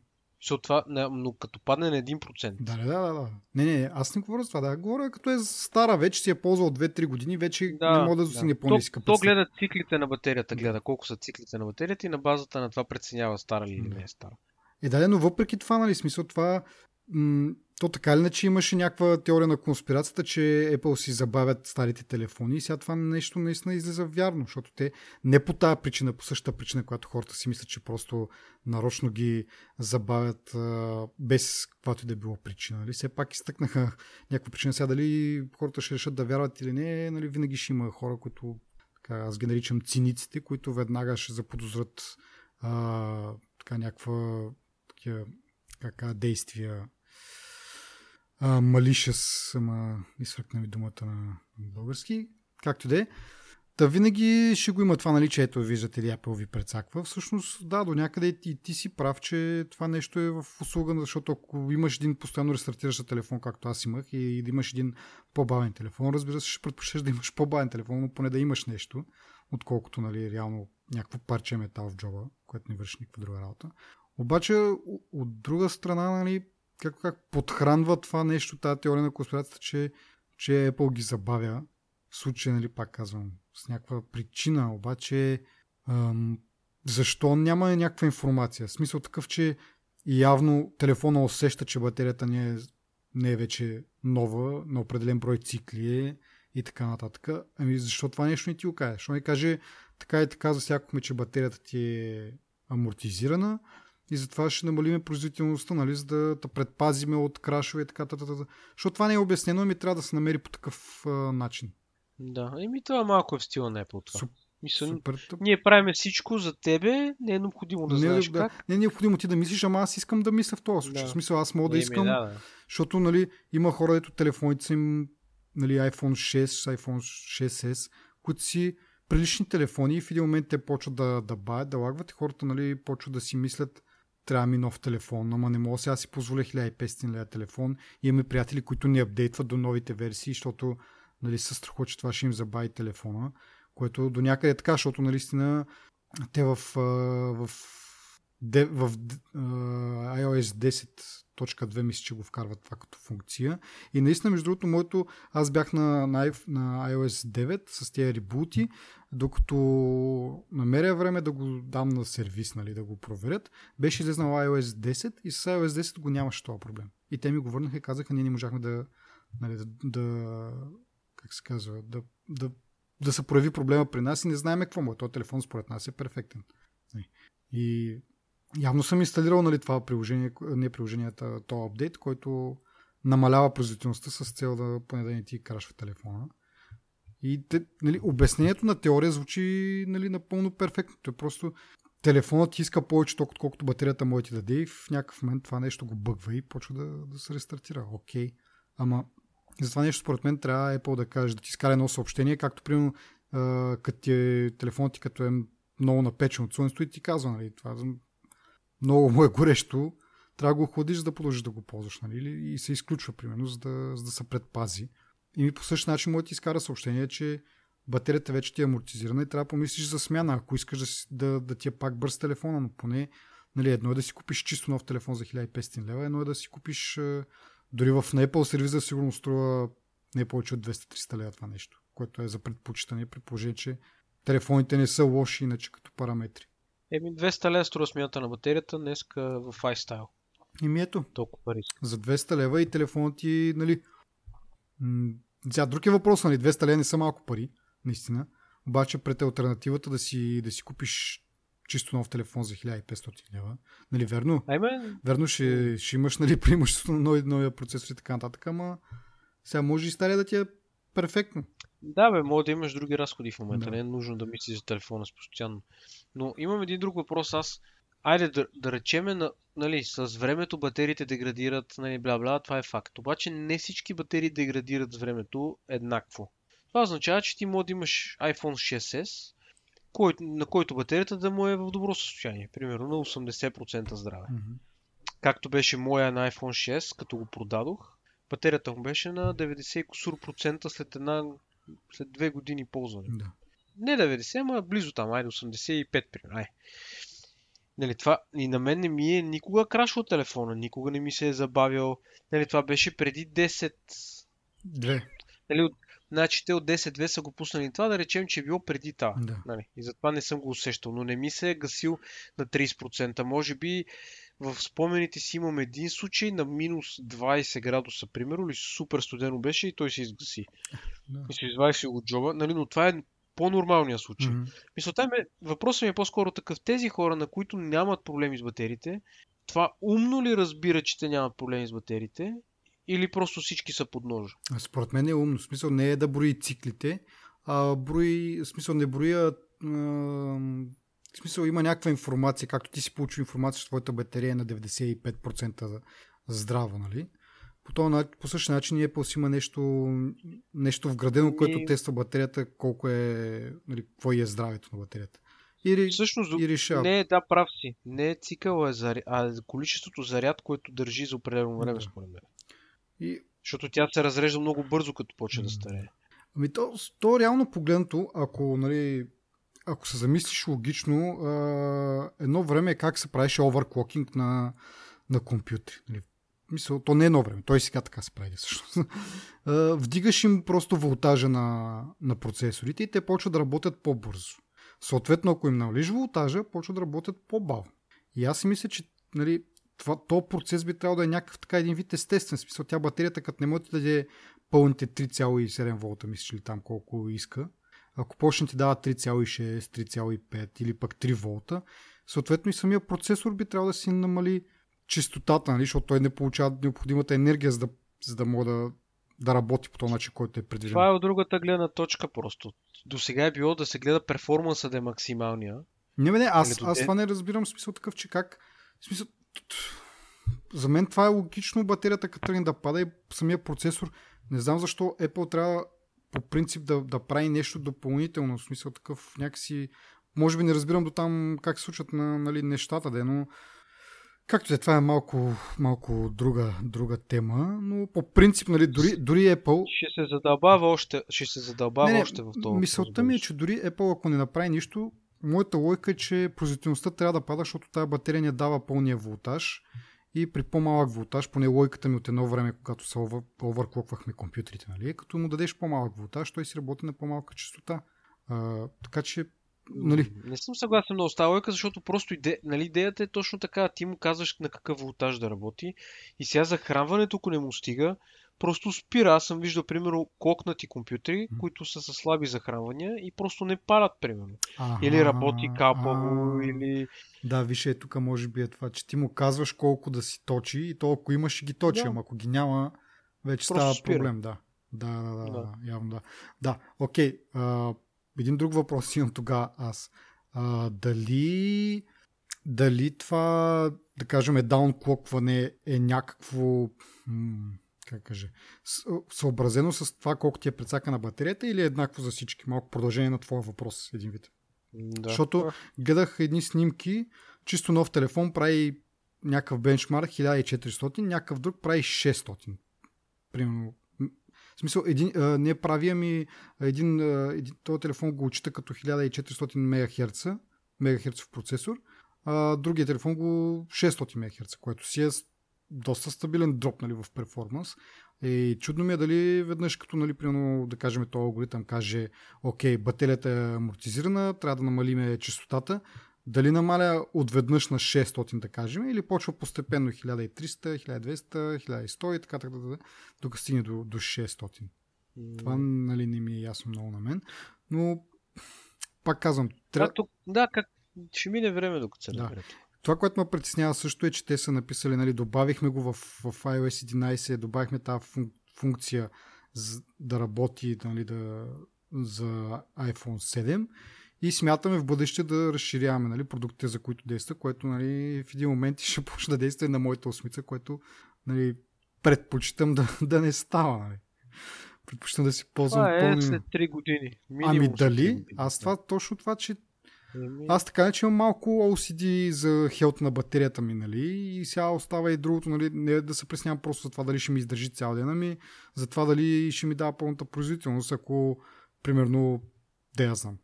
Това, но като падне на 1%. Да. Не, аз не говоря за това. Да, говоря като е стара, вече си е ползвал 2-3 години, вече не мога да достигне по-ниска. То гледа циклите на батерията, колко са циклите на батерията и на базата на това преценява стара ли или не е стара. Но въпреки това, нали, смисъл това... То така ли не, че имаше някаква теория на конспирацията, че Apple си забавят старите телефони и сега това нещо наистина излиза вярно, защото те не по тази причина, по същата причина, която хората си мислят, че просто нарочно ги забавят без каквато и да било причина. Нали? Все пак изтъкнаха някаква причина. Сега дали хората ще решат да вярват или не, нали? Винаги ще има хора, които така, аз ги наричам циниците, които веднага ще заподозрат някаква действия малишес, ама изсвъркна ми думата на български, както де. Та винаги ще го има това наличие, ето виждате ли, Apple ви прецаква. Всъщност, да, до някъде и ти си прав, че това нещо е в услуга, защото ако имаш един постоянно рестартиращ телефон, както аз имах, и да имаш един по-бавен телефон, разбира се, ще предпочиташ да имаш по-бавен телефон, но поне да имаш нещо, отколкото, нали, реално някакво парче метал в джоба, което не върши никаква друга работа. Обаче, от друга страна, нали, как подхранва това нещо, тази теория на конспирацията, че Apple ги забавя. В случай, нали, пак казвам, с някаква причина, обаче защо няма някаква информация? В смисъл такъв, че явно телефона усеща, че батерията не е вече нова, на определен брой цикли е и така нататък. Ами защо това нещо не ти го каже? Защо не каже, така и така засякохме, че батерията ти е амортизирана, и затова ще намалиме производителността, нали, за да предпазиме от крашове и така. Защото това не е обяснено и ми трябва да се намери по такъв начин. Да, и ми това малко е в стила на Apple това. Ние правиме всичко за тебе, не е необходимо да знаеш как. Не е необходимо ти да мислиш, ама аз искам да мисля в този случай. В смисъл, аз мога да искам, защото нали, има хора, дето телефоните им, нали, iPhone 6, iPhone 6S, които си прилични телефони и в един момент те почват да баят, да лагват и хората, нали, почват да си мислят, трябва ми нов телефон, ама не мога сега си позволя 1500 лв. Телефон и имаме приятели, които не апдейтват до новите версии, защото нали, се страхуват, че това ще им забави телефона, което до някъде е така, защото наистина те в iOS 10.2 мисля, че го вкарват това като функция и наистина, между другото, аз бях на iOS 9 с тези ребути, докато намеря време да го дам на сервис, нали, да го проверят, беше излезнал iOS 10 и с iOS 10 го нямаше този проблем. И те ми го върнаха и казаха, ние не можахме да се прояви проблема при нас и не знаем какво му е. Този телефон според нас е перфектен. И явно съм инсталирал, нали, това приложение, не приложението, този апдейт, който намалява производителността с цел да поне да не ти крашва телефона. И нали, обяснението на теория звучи, нали, напълно перфектно. Просто телефонът ти иска повече ток, отколкото батерията може ти даде и в някакъв момент това нещо го бъгва и почва да се рестартира. Окей. Ама за това нещо според мен трябва Apple да каже, да ти скара едно съобщение, както примерно като телефонът ти като е много напечен от слънцето и ти казва, нали, това много му е горещо, трябва да го охладиш, за да продължиш да го ползваш, нали, и се изключва примерно, за да се предпази. И по същия начин може да ти изкара съобщение, че батерията вече ти е амортизирана и трябва да помислиш за смяна, ако искаш да ти е пак бърз телефона, но поне, нали, едно е да си купиш чисто нов телефон за 1500 лева, едно е да си купиш, дори в Apple сервиза сигурно струва не повече от 200-300 лева това нещо, което е за предпочитане, при положение, че телефоните не са лоши иначе като параметри. Еми 200 лева струва смяната на батерията днеска в iStyle. Еми ето, за 200 лева и телефонът ти, нали, друг е въпрос, нали, 200 лева не са малко пари, наистина, обаче пред алтернативата да си купиш чисто нов телефон за 1500 лева, нали, верно? Верно ще имаш, нали, преимущество на новия процесор и така нататък, ама сега може и стария да ти е перфектно. Да, бе, може да имаш други разходи в момента, да. Не е нужно да мислиш за телефона с постоянно. Но имам един друг въпрос, айде да речеме, нали, с времето батериите деградират, нали, бла-бла, това е факт. Обаче не всички батерии деградират с времето еднакво. Това означава, че ти може да имаш iPhone 6S, на който батерията да му е в добро състояние. Примерно на 80% здраве. Mm-hmm. Както беше моя на iPhone 6, като го продадох, батерията му беше на 90% след 2 години ползване. Mm-hmm. Не 90, ама близо там, айде 85 примерно. Нали, това и на мен не ми е никога крашвал телефона, никога не ми се е забавил. Нали, това беше преди 10... 2. Нали, значи те от 10-2 са го пуснали това, да речем, че е било преди това. Да. Нали, и затова не съм го усещал, но не ми се е гасил на 30%. Може би в спомените си имам един случай на минус 20 градуса, примерно, или супер студено беше и той се изгаси. Да. И се извади от джоба, нали, но това е по-нормалния случай. Mm-hmm. Въпросът ми е по-скоро такъв. Тези хора, на които нямат проблеми с батериите, това умно ли разбира, че те нямат проблеми с батериите, или просто всички са под ножа? Според мен е умно. Смисъл не е да брои циклите, а има някаква информация, както ти си получил информация, че твоята батерия е на 95% здраво, нали? По същия начин Apple си има нещо вградено, което тества батерията, колко е, нали, какво е здравето на батерията. Всъщност, не е, да, прав си. Не е цикъл, а количеството заряд, което държи за определено време, според мен. Защото тя се разрежда много бързо, като почне да старее. Ами то реално погледнато, ако, нали, ако се замислиш логично, едно време е как се правеше оверклокинг на компютри. Нали? Мисъл, то не е едно време, той сега така се прави всъщност. Вдигаш им просто волтажа на процесорите и те почват да работят по-бързо. Съответно, ако им налиш волтажа, почват да работят по-бавно. И аз си мисля, че, нали, този процес би трябвало да е някакъв така един вид естествен смисъл. Тя батерията, като не може да даде пълните 3,7 волта, мисля, ли там колко иска. Ако почне ти дава 3,6, 3,5 или пък 3 волта, съответно и самия процесор би трябвало да си намали чистотата, нали, защото той не получава необходимата енергия, за да може да работи по този начин, който е предвиден. Това е от другата гледна точка просто. До сега е било да се гледа перформансът да е максималния. Не, аз това не разбирам смисъл такъв, че как... Смисъл... За мен това е логично, батерията като тръгне да пада и самия процесор. Не знам защо Apple трябва по принцип да прави нещо допълнително. В смисъл такъв някакси... Може би не разбирам до там как се случат нали, нещата, но... Както е, това е малко друга тема, но по принцип, нали, дори Apple... Ще се задълбава още в това. Мисълта ми е, че дори Apple, ако не направи нищо, моята логика е, че производителността трябва да пада, защото тази батерия не дава пълния волтаж и при по-малък волтаж, поне логиката ми от едно време, когато се овърклоквахме компютрите, нали, като му дадеш по-малък волтаж, той си работи на по-малка частота. Така че нали. Не съм съгласен на остава лойка, защото просто нали, идеята е точно така. Ти му казваш на какъв волтаж да работи и сега захранването, ако не му стига, просто спира. Аз съм виждал, примерно, кокнати компютри, които са със слаби захранвания и просто не парат, примерно. Или работи капаво, или... Да, виж, е тук може би е това, че ти му казваш колко да си точи и то ако имаш, ще ги точи, ама ако ги няма, вече става проблем. Да, явно да. Да, окей, един друг въпрос имам тогава аз. Дали това, да кажем, даунклокване е някакво съобразено с това колко ти е прецака на батерията или е еднакво за всички? Малко продължение на твоя въпрос, един вид. Да. Защото гледах едни снимки, чисто нов телефон прави някакъв бенчмарк 1400, някакъв друг прави 600. Примерно. В смисъл, не прави, ами този телефон го отчита като 1400 мегахерцов процесор, а другия телефон го 600 мегахерца, което си е доста стабилен дроп, нали, в перформанс. И чудно ми е дали веднъж като, нали, примерно, да кажем, този алгоритъм каже: окей, батерията е амортизирана, трябва да намалиме честотата. Дали намаля отведнъж на 600, да кажем, или почва постепенно 1300, 1200, 1100 и така, докато стигне до 600. Това, нали, не ми е ясно много на мен, но пак казвам... ще мине време, докато се разбере. Това, което ме притеснява също е, че те са написали, нали, добавихме го в iOS 11, добавихме тази функция да работи, нали, за iPhone 7 и смятаме в бъдеще да разширяваме, нали, продуктите, за които действа, което, нали, в един момент ще почне да действа и на моята осмица, което, нали, предпочитам да не става. Нали. Предпочитам да си ползвам пълни... след 3 години. Ами дали? Аз това, точно това, че аз така, че имам малко OCD за хелт на батерията ми, нали, и сега остава и другото, нали, не да се преснявам просто за това дали ще ми издържи цял ден, ами за това дали ще ми дава пълната производителност, ако, примерно, да я знам,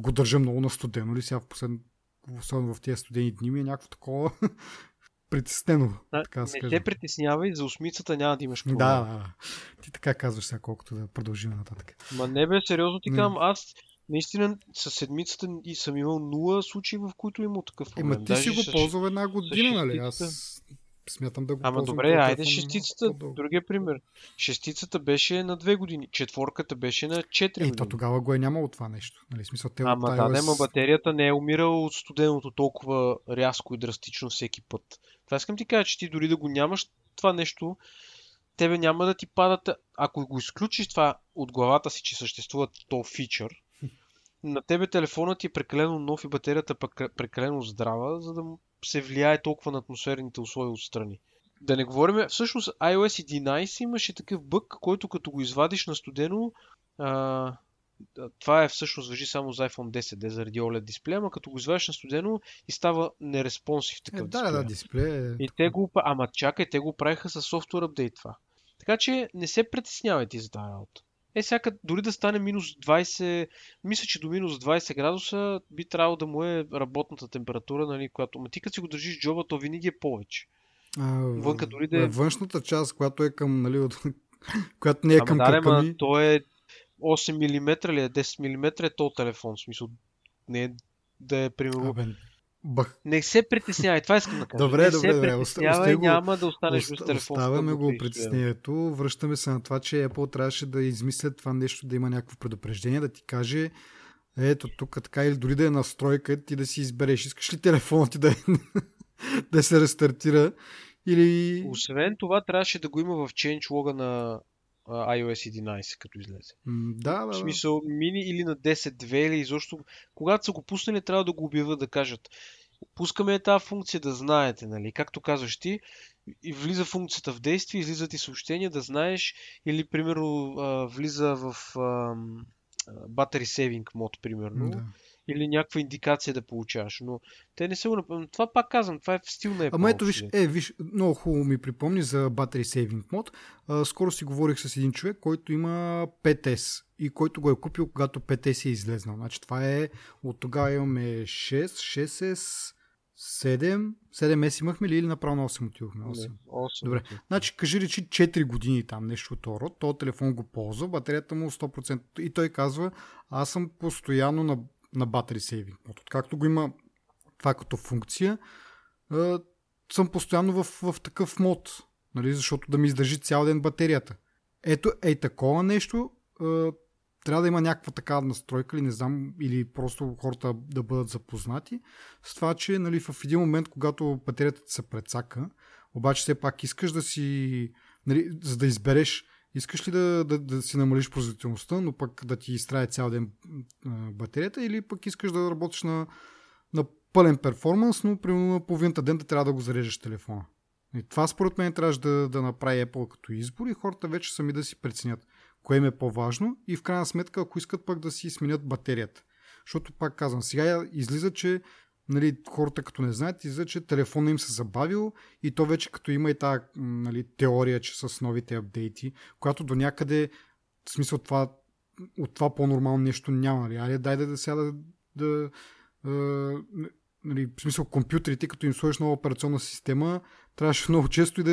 го държа много на студено, ли сега особено в тези студени дни ми е някакво такова притеснено. Така не те притеснява и за осмицата няма да имаш проблем. Да, ти така казваш сега, колкото да продължим нататък. Ма не бе, сериозно ти казвам, аз наистина със седмицата и съм имал 0 случаи, в които имал такъв проблем. Ма ти даже си го ползвал една година, нали? Аз смятам да го ползвам. Ама добре, айде шестицата, другия пример. Шестицата беше на 2 години, четворката беше на 4 години. То тогава го е нямало това нещо. Нали? Смисъл, батерията не е умирала от студеното толкова рязко и драстично всеки път. Това искам ти кажа, че ти дори да го нямаш това нещо, тебе няма да ти падат. Ако го изключиш това от главата си, че съществува то фичър, на тебе телефонът ти е прекалено нов и батерията прекалено здрава, за да се влияе толкова на атмосферните условия отстрани. Да не говорим, всъщност iOS 11 имаше такъв бък, който като го извадиш на студено, това е всъщност въжи само за iPhone 10, заради OLED дисплея, но като го извадиш на студено и става нереспонсив такъв дисплея. Да, дисплея. И те го, те го правиха с софтуер апдейт това. Така че не се притеснявайте за тази работа. Сега дори да стане минус 20, мисля, че до минус 20 градуса би трябвало да му е работната температура, нали, която... Ма ти като си го държиш в джоба, то винаги е повече. Вънка дори да е... Външната част, която е към, нали, от... която не е към кърками. Ама то е 8 мм или 10 мм е то телефон, в смисъл не е да е примерно... Не се притеснявай, това искам да кажа. Добре. Притеснявай, няма да останеш без телефон. Оставяме го притеснението. Връщаме се на това, че Apple трябваше да измисля това нещо, да има някакво предупреждение, да ти каже ето тук така, или дори да е настройка, ти да си избереш. Искаш ли телефонът ти да се рестартира? Или... Освен това, трябваше да го има в changelog на iOS 11, като излезе. В смисъл, мини или на 10.2 или изобщо. Когато са го пуснали, трябва да го обявят, да кажат: пускаме тази функция, да знаете, нали? Както казваш ти, и влиза функцията в действие, излизат и съобщения, да знаеш, или примерно влиза в battery saving mode, примерно, или някаква индикация да получаваш. Но те не са го направили. Това пак казвам, това е в стил на Apple. Ама ето виж, много хубаво ми припомни за Battery Saving Mode. Скоро си говорих с един човек, който има 5S и който го е купил, когато 5S е излезнал. Значи това е, от тогава имаме 6, 6S, 7, 7S имахме ли, или направо на 8 отивахме? 8. Добре. Значи кажи речи 4 години там нещо от род, този телефон го ползва, батерията му 100%. И той казва: аз съм постоянно на battery saving. Откакто го има това като функция, съм постоянно в такъв мод, нали, защото да ми издържи цял ден батерията. Ето, такова нещо, трябва да има някаква такава настройка, или не знам, или просто хората да бъдат запознати с това, че, нали, в един момент, когато батерията ти се прецака, обаче все пак искаш да си, нали, за да избереш искаш ли да си намалиш производителността, но пък да ти изтрае цял ден батерията, или пък искаш да работиш на пълен перформанс, но примерно на половината ден да трябва да го зарежеш телефона. И това според мен трябваше да направи Apple като избор и хората вече сами да си преценят кое им е по-важно и в крайна сметка, ако искат пък да си сменят батерията. Защото пак казвам, сега излиза, че хората като не знаят, излиза, че телефона им се забавил и то вече като има и тази теория, че с новите апдейти, която до някъде, в смисъл от това по-нормално нещо няма. Дай да сега да в смисъл компютрите, като им сложиш нова операционна система, трябваше много често и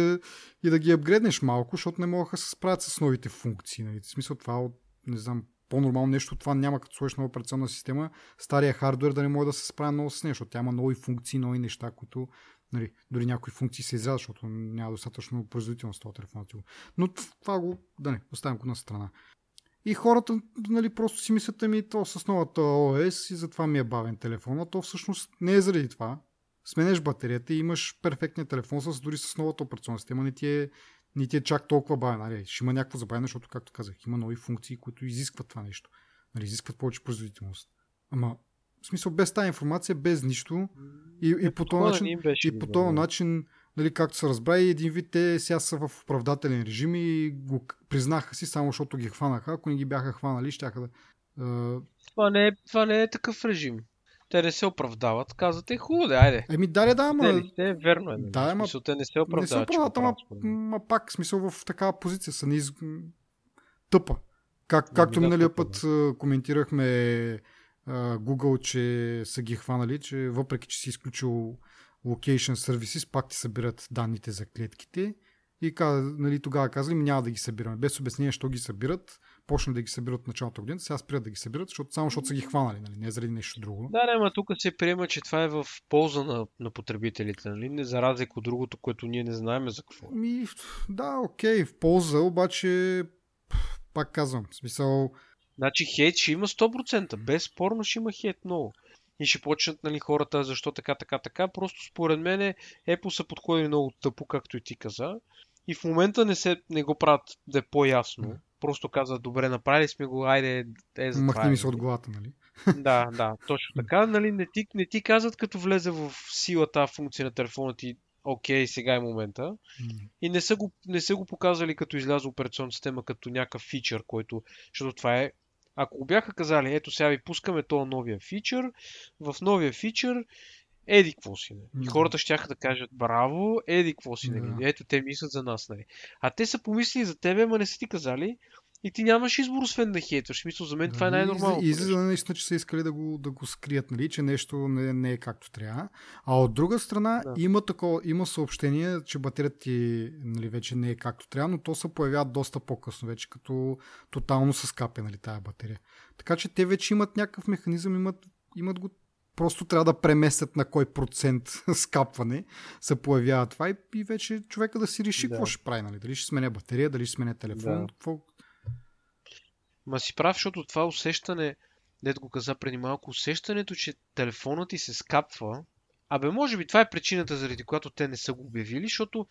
да ги апгрейднеш малко, защото не могаха да се справят с новите функции. В смисъл това, не знам, по-нормално нещо това няма, като сложиш нова операционна система, стария хардуер да не може да се справя много с нещо. Тя има нови функции, нови неща, които дори някои функции се изрязват, защото няма достатъчно производителност този телефон. Но това оставям го на страна. И хората просто си мислят, то с новата OS и затова ми е бавен телефон, а то всъщност не е заради това. Сменеш батерията и имаш перфектния телефон дори с новата операционна система, не ти е чак толкова бавен. Ще има някакво забавяне, защото, както казах, има нови функции, които изискват това нещо. Изискват повече производителност. Ама, в смисъл, без тази информация, без нищо и по този начин, както се разбра, и един вид те сега са в оправдателен режим и го признаха си, само защото ги хванаха. Ако не ги бяха хванали, щяха да... Това не е такъв режим. Те не се оправдават, казват хубаво, айде. Верно е. Да, смисъл, те не се оправдават. Ама пак, смисъл, в такава позиция са тъпа. Както миналия път коментирахме Google, че са ги хванали, че въпреки, че си изключил Location Services, пак ти събират данните за клетките и тогава казали, няма да ги събираме. Без обяснение, що ги събират. Почна да ги събират в началото година, сега спират да ги събират, защото са ги хванали, не заради нещо друго. Да, но тук се приема, че това е в полза на потребителите, не за разлика от другото, което ние не знаем за какво. В полза, обаче пак казвам, в смисъл... Значи хейт ще има 100%, безспорно ще има хейт много. И ще почнат хората, защо така. Просто според мен Apple са подходили много тъпо, както и ти каза. И в момента не го правят да е по-ясно. Просто каза, добре, направили сме го, айде, за това. Махни ми се от главата, Да, точно така. Не ти казват, като влезе в силата функция на телефона ти, окей, сега е момента. И не са го показали, като изляза операционна система, като някакъв фичър, който, защото това е, ако бяха казали, ето сега ви пускаме този новия фичър, в новия фичър, еди какво си не. И хората щяха да кажат браво, еди какво си не. Ето те мислят за нас, А те са помислили за тебе, ама не са ти казали и ти нямаш избор, освен да хейтваш. Мисля, за мен това е най-нормално. И излиза наистина, че са искали да го скрият, че нещо не е както трябва. А от друга страна има съобщение, че батерията ти вече не е както трябва, но то се появява доста по-късно вече, като тотално се скапе тая батерия. Така че те вече имат някакъв механизъм, имат го. Просто трябва да преместят на кой процент скапване се появява това и вече човека да си реши какво ще прави. Дали ще сменя батерия, дали ще сменя телефон. Какво... Ма си прав, защото това усещане, дето го каза преди малко, усещането, че телефонът ти се скапва, може би това е причината, заради която те не са го обявили, защото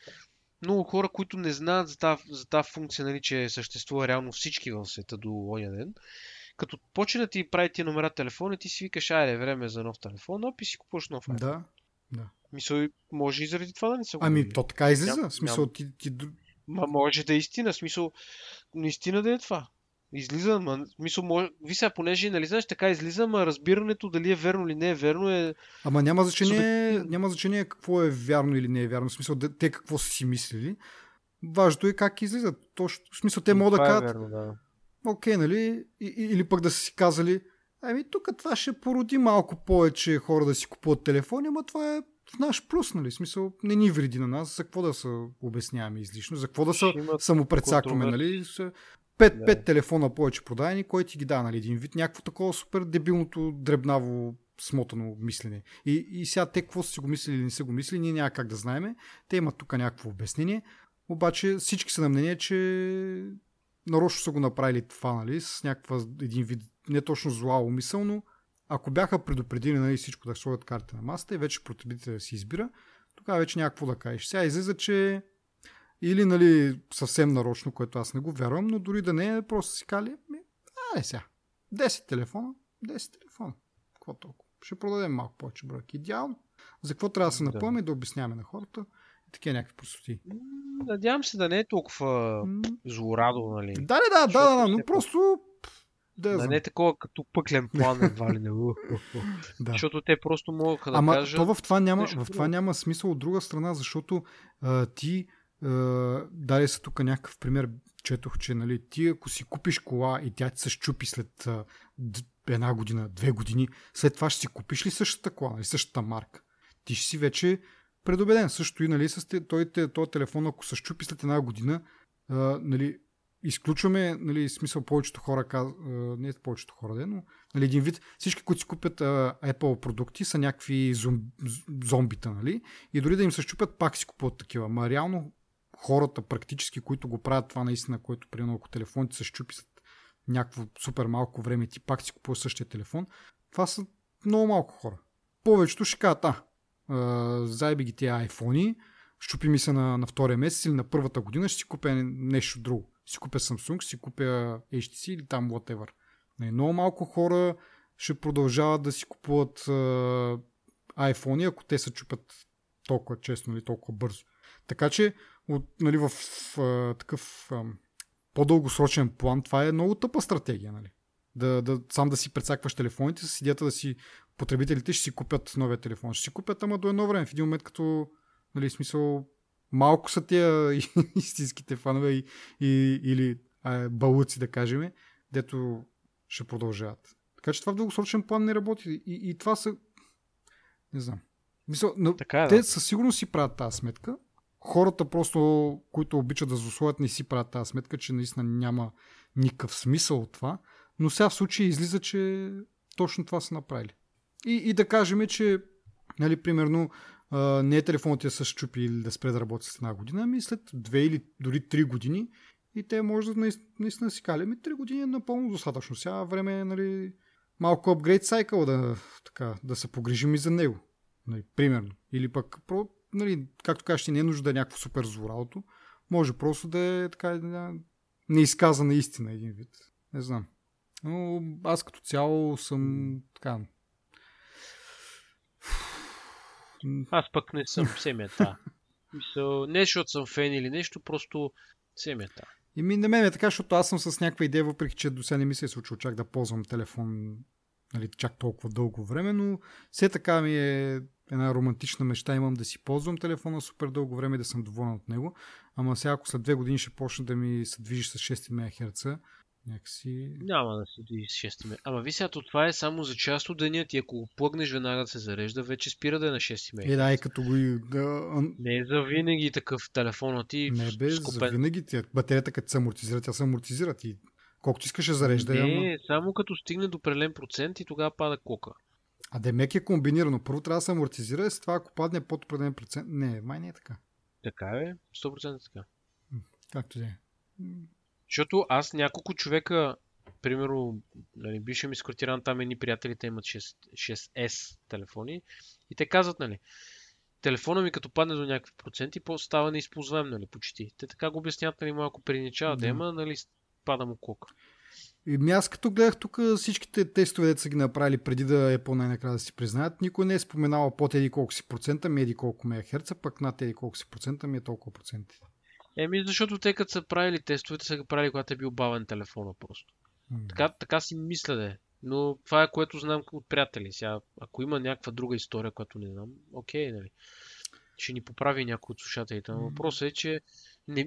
много хора, които не знаят за тази функция, че съществува реално всички в света до оня ден, като почне да ти прави тия номера телефон и ти си викаш, айде, време за нов телефон, и си купуваш нов iPhone. Да. Мисъл, може и заради това да не са го. То така излиза. Може да е истина. Смисъл, наистина да е това. Излиза, ви сега, понеже, знаеш, така излиза, ама разбирането дали е верно или не е верно е... Ама няма значение какво е вярно или не е вярно. В смисъл, те какво са си мислили. Важното е как излизат. В смисъл, те могат да кажат... Окей, или пък да са си казали, тук това ще породи малко повече хора да си купуват телефони, ама това е в наш плюс, смисъл, не ни вреди на нас, за какво да се обясняваме излишно, за какво да се самопрецакваме, Пет телефона повече продадени, кой ти ги дава, един вид, някакво такова супер дебилното, дребнаво, смотано мислене. И сега те какво са си го мислили или не са го мислили, ние няма как да знаем, те имат тук някакво обяснение, обаче всички са на мнение, че... Нарочно са го направили това, с някаква един вид, не точно зла умисъл, но ако бяха предупредили, всичко да сложат карта на масата и вече потребителят да си избира, тогава вече някакво да кажеш. Сега излиза, че Или, нали, съвсем нарочно, което аз не го вярвам, но дори да не е, просто си кали, айде сега, 10 телефона, 10 телефона. Какво толкова? Ще продадем малко повече бройки. Идеално. За какво трябва да се напълним и да обясняваме на хората и такива някакви простоти. Надявам се да не е толкова злорадо, нали? Да, но просто... Да не е такова като пъклен план, едва ли не. Защото те просто могат да кажат... Ама то в това няма, в това няма смисъл от друга страна, защото ти... Даде се тук някакъв пример, четох, че, нали, ти ако си купиш кола и тя ти се щупи след 1 година, 2 години, след това ще си купиш ли същата кола, нали, същата марка? Ти ще си вече предубеден. Също и, нали, с този телефон, ако се щупи след 1 година, нали, изключваме, нали, смисъл повечето хора, не повечето хора, но, нали, един вид, всички, които си купят Apple продукти, са някакви зомбита, нали, и дори да им се щупят, пак си купуват такива. Ма реално хората практически, които го правят това наистина, което примерно ако телефоните се щупи след някакво супер малко време, ти пак си купува същия телефон, това са много малко хора. Повечето ще кажат, зайби ги тия айфони, щупи ми се на втория месец или на първата година, ще си купя нещо друго. Си купя Samsung, си купя HTC или там whatever. Много малко хора ще продължават да си купуват айфони, ако те се чупят толкова честно или толкова бързо. Така че, нали, в такъв по-дългосрочен план, това е много тъпа стратегия. Нали? Сам да си прецакваш телефоните с идеята да си потребителите ще си купят новия телефон. Ще си купят, ама до едно време. В един момент като, нали, смисъл, малко са тия истинските фанове или балуци, да кажем, дето ще продължават. Така че това в дългосрочен план не работи. И това са... Не знам. Мисъл, но така, те със сигурност си правят тази сметка. Хората просто, които обичат да злословят, не си правят тази сметка, че наистина няма никакъв смисъл от това. Но сега в случай излиза, че точно това са направили. И да кажем, че, нали, примерно, не е телефонът да се счупи или да спре да работи след 1 година, ами след 2 или дори 3 години и те може да наистина си кали. 3 години е напълно достатъчно. Сега време е, нали, малко апгрейд сайкъл да се погрижим и за него. Нали, примерно. Или пък, нали, както кажеш, не е нужда да е някакво супер злорадото. Може просто да е така неизказана истина един вид. Не знам. Но аз като цяло съм така... Аз пък не съм семята. Не, защото съм фен или нещо, просто семята. И на мен е така, защото аз съм с някаква идея, въпреки че до сега не ми се е случило чак да ползвам телефон, нали, чак толкова дълго време, но все така ми е една романтична мечта, имам да си ползвам телефона супер дълго време и да съм доволен от него. Ама сега, ако след 2 години ще почне да ми се движи с 6 МГц, някакси... Няма да се движи с 6 МГц. Ама висято, това е само за част от деня и ако го плъгнеш веднага да се зарежда, вече спира да е на 6 МГц. Да, и като го... Не е за винаги такъв телефонът ти... Не бе, за винаги ти. Батерията като се амортизира, тя се амортизира и колкото искаш да зарежда. Не, само като стигне до определен процент и тогава пада кока. А демек е комбинирано. Първо трябва да се амортизира и след това, ако падне под определен процент... Не, май не е така. Така бе, 100% така. Както да е. Защото аз няколко човека, примерно, нали, бившия ми с квартиран, там едни приятелите имат 6S телефони и те казват, нали, телефона ми като падне до някакви проценти, става неизползваем, нали, почти. Те така го обясняват, нали, малко преничава да има, нали, пада му кока. И аз като гледах тук всичките тестове, дето са ги направили преди да е по-най-накрая да си признаят, никой не е споменал под еди колко си процента ми еди колко мегахерца, пък над еди колко си процента ми е толкова проценти. Защото те като са правили тестовете, са ги правили, когато е бил бавен телефона просто. Така си мисля да е. Но това е което знам от приятели. Сега, ако има някаква друга история, която не знам, окей, нали. Ще ни поправи някой от слушателите. Но въпросът е, че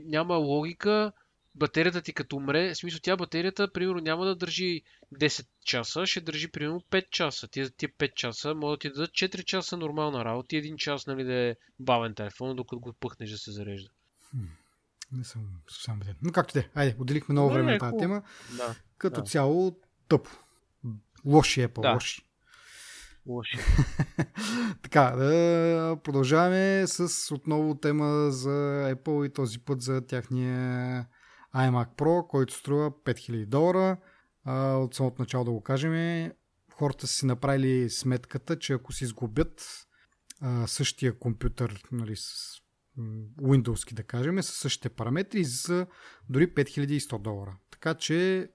няма логика батерията ти като умре. В смисъл, тя батерията, примерно, няма да държи 10 часа, ще държи примерно 5 часа. Тия 5 часа могат да ти дадат 4 часа нормална работа и 1 час, нали, да е бавен телефон, докато го пъхнеш да се зарежда. Не съм съвсем убеден. Но както те, айде, отделихме много време на тази тема. Да, като цяло тъпо. Лоши е по-лоши. Да. Лоши. Така, да продължаваме с отново тема за Apple и този път за тяхния iMac Pro, който струва $5000. От самото начало да го кажем, хората са си направили сметката, че ако си изгубят същия компютър, нали, с Windows-ки, да кажем, със същите параметри за дори $5100. Така че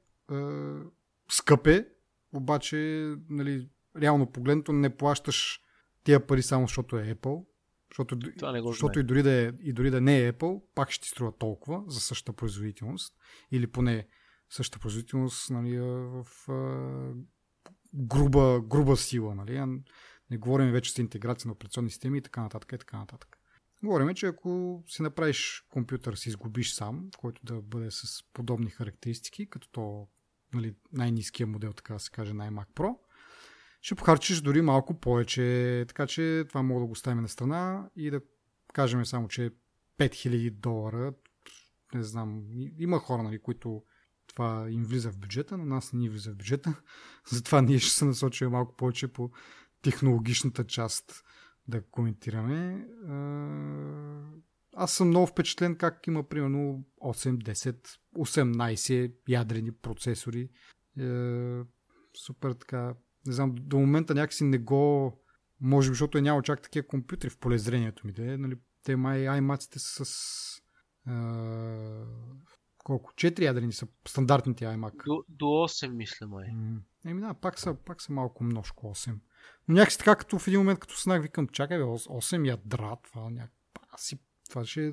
скъп е, обаче, нали, реално погледнато не плащаш тия пари само защото е Apple, защото и дори да не е Apple, пак ще ти струва толкова за същата производителност или поне същата производителност, нали, в груба сила, нали. Не говорим вече за интеграция на операционни системи и така нататък и така нататък. Говорим, че ако си направиш компютър, си изгубиш сам, който да бъде с подобни характеристики, като то, нали, най-низкия модел, така да се каже, на iMac Pro, ще похарчиш дори малко повече, така че това мога да го ставим на страна и да кажем само, че $5000, не знам, има хора, нали, които това им влиза в бюджета, но нас не ни влиза в бюджета, затова ние ще се насочим малко повече по технологичната част да коментираме. Аз съм много впечатлен как има примерно 8, 10, 18 ядрени процесори. Супер така. Не знам, до момента някакси не го... Може би, защото е няма чак такива компютри в полезрението ми. Де, нали, те май iMac-ите са с... колко? 4 ядрени са стандартните iMac. До 8 мисля май. Еми да, пак са малко множко 8. Но някакси така, като в един момент, като снах, викам, чакай бе, 8 ядра, това това ще е...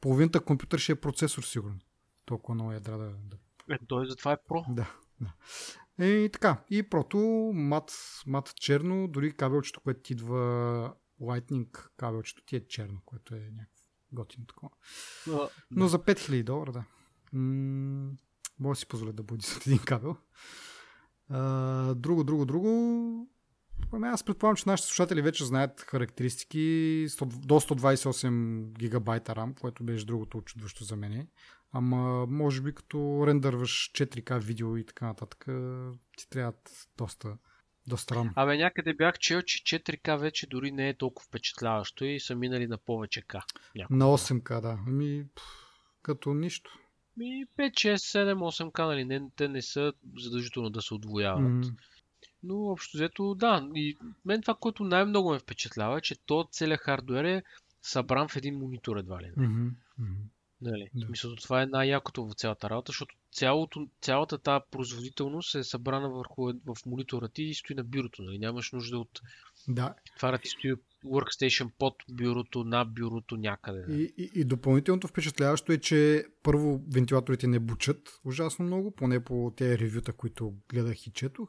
Половината компютър ще е процесор, сигурно. Толкова много ядра да... Той затова е Pro. Да. И така, и прото мат черно, дори кабелчето, което идва Lightning кабелчето, ти е черно, което е някакво готино такова. Но за $5000, да. Може да си позволя да бъде след един кабел. Друго. Аз предполагам, че нашите слушатели вече знаят характеристики до 128 гигабайта RAM, което беше другото очудващо за мен. Ама може би като рендърваш 4K видео и така нататък, ти трябват доста RAM. Абе някъде бях чел, че 4K вече дори не е толкова впечатляващо и са минали на повече К. На 8K, да. Ами като нищо. 5, 6, 7, 8K, нали? Те не са задължително да се удвояват. Но общо взето, да, и мен това, което най-много ме впечатлява, е, че то целият хардуер е събран в един монитор едва ли. Нали? Да. Мисля, това е най-якото в цялата работа, защото цялата тази производителност е събрана в монитора ти и стои на бюрото. Нали? Нямаш нужда от... Да. Това ти стои workstation под бюрото, на бюрото, някъде. Да. И допълнителното впечатляващо е, че първо вентилаторите не бучат ужасно много, поне по тези ревюта, които гледах и четох.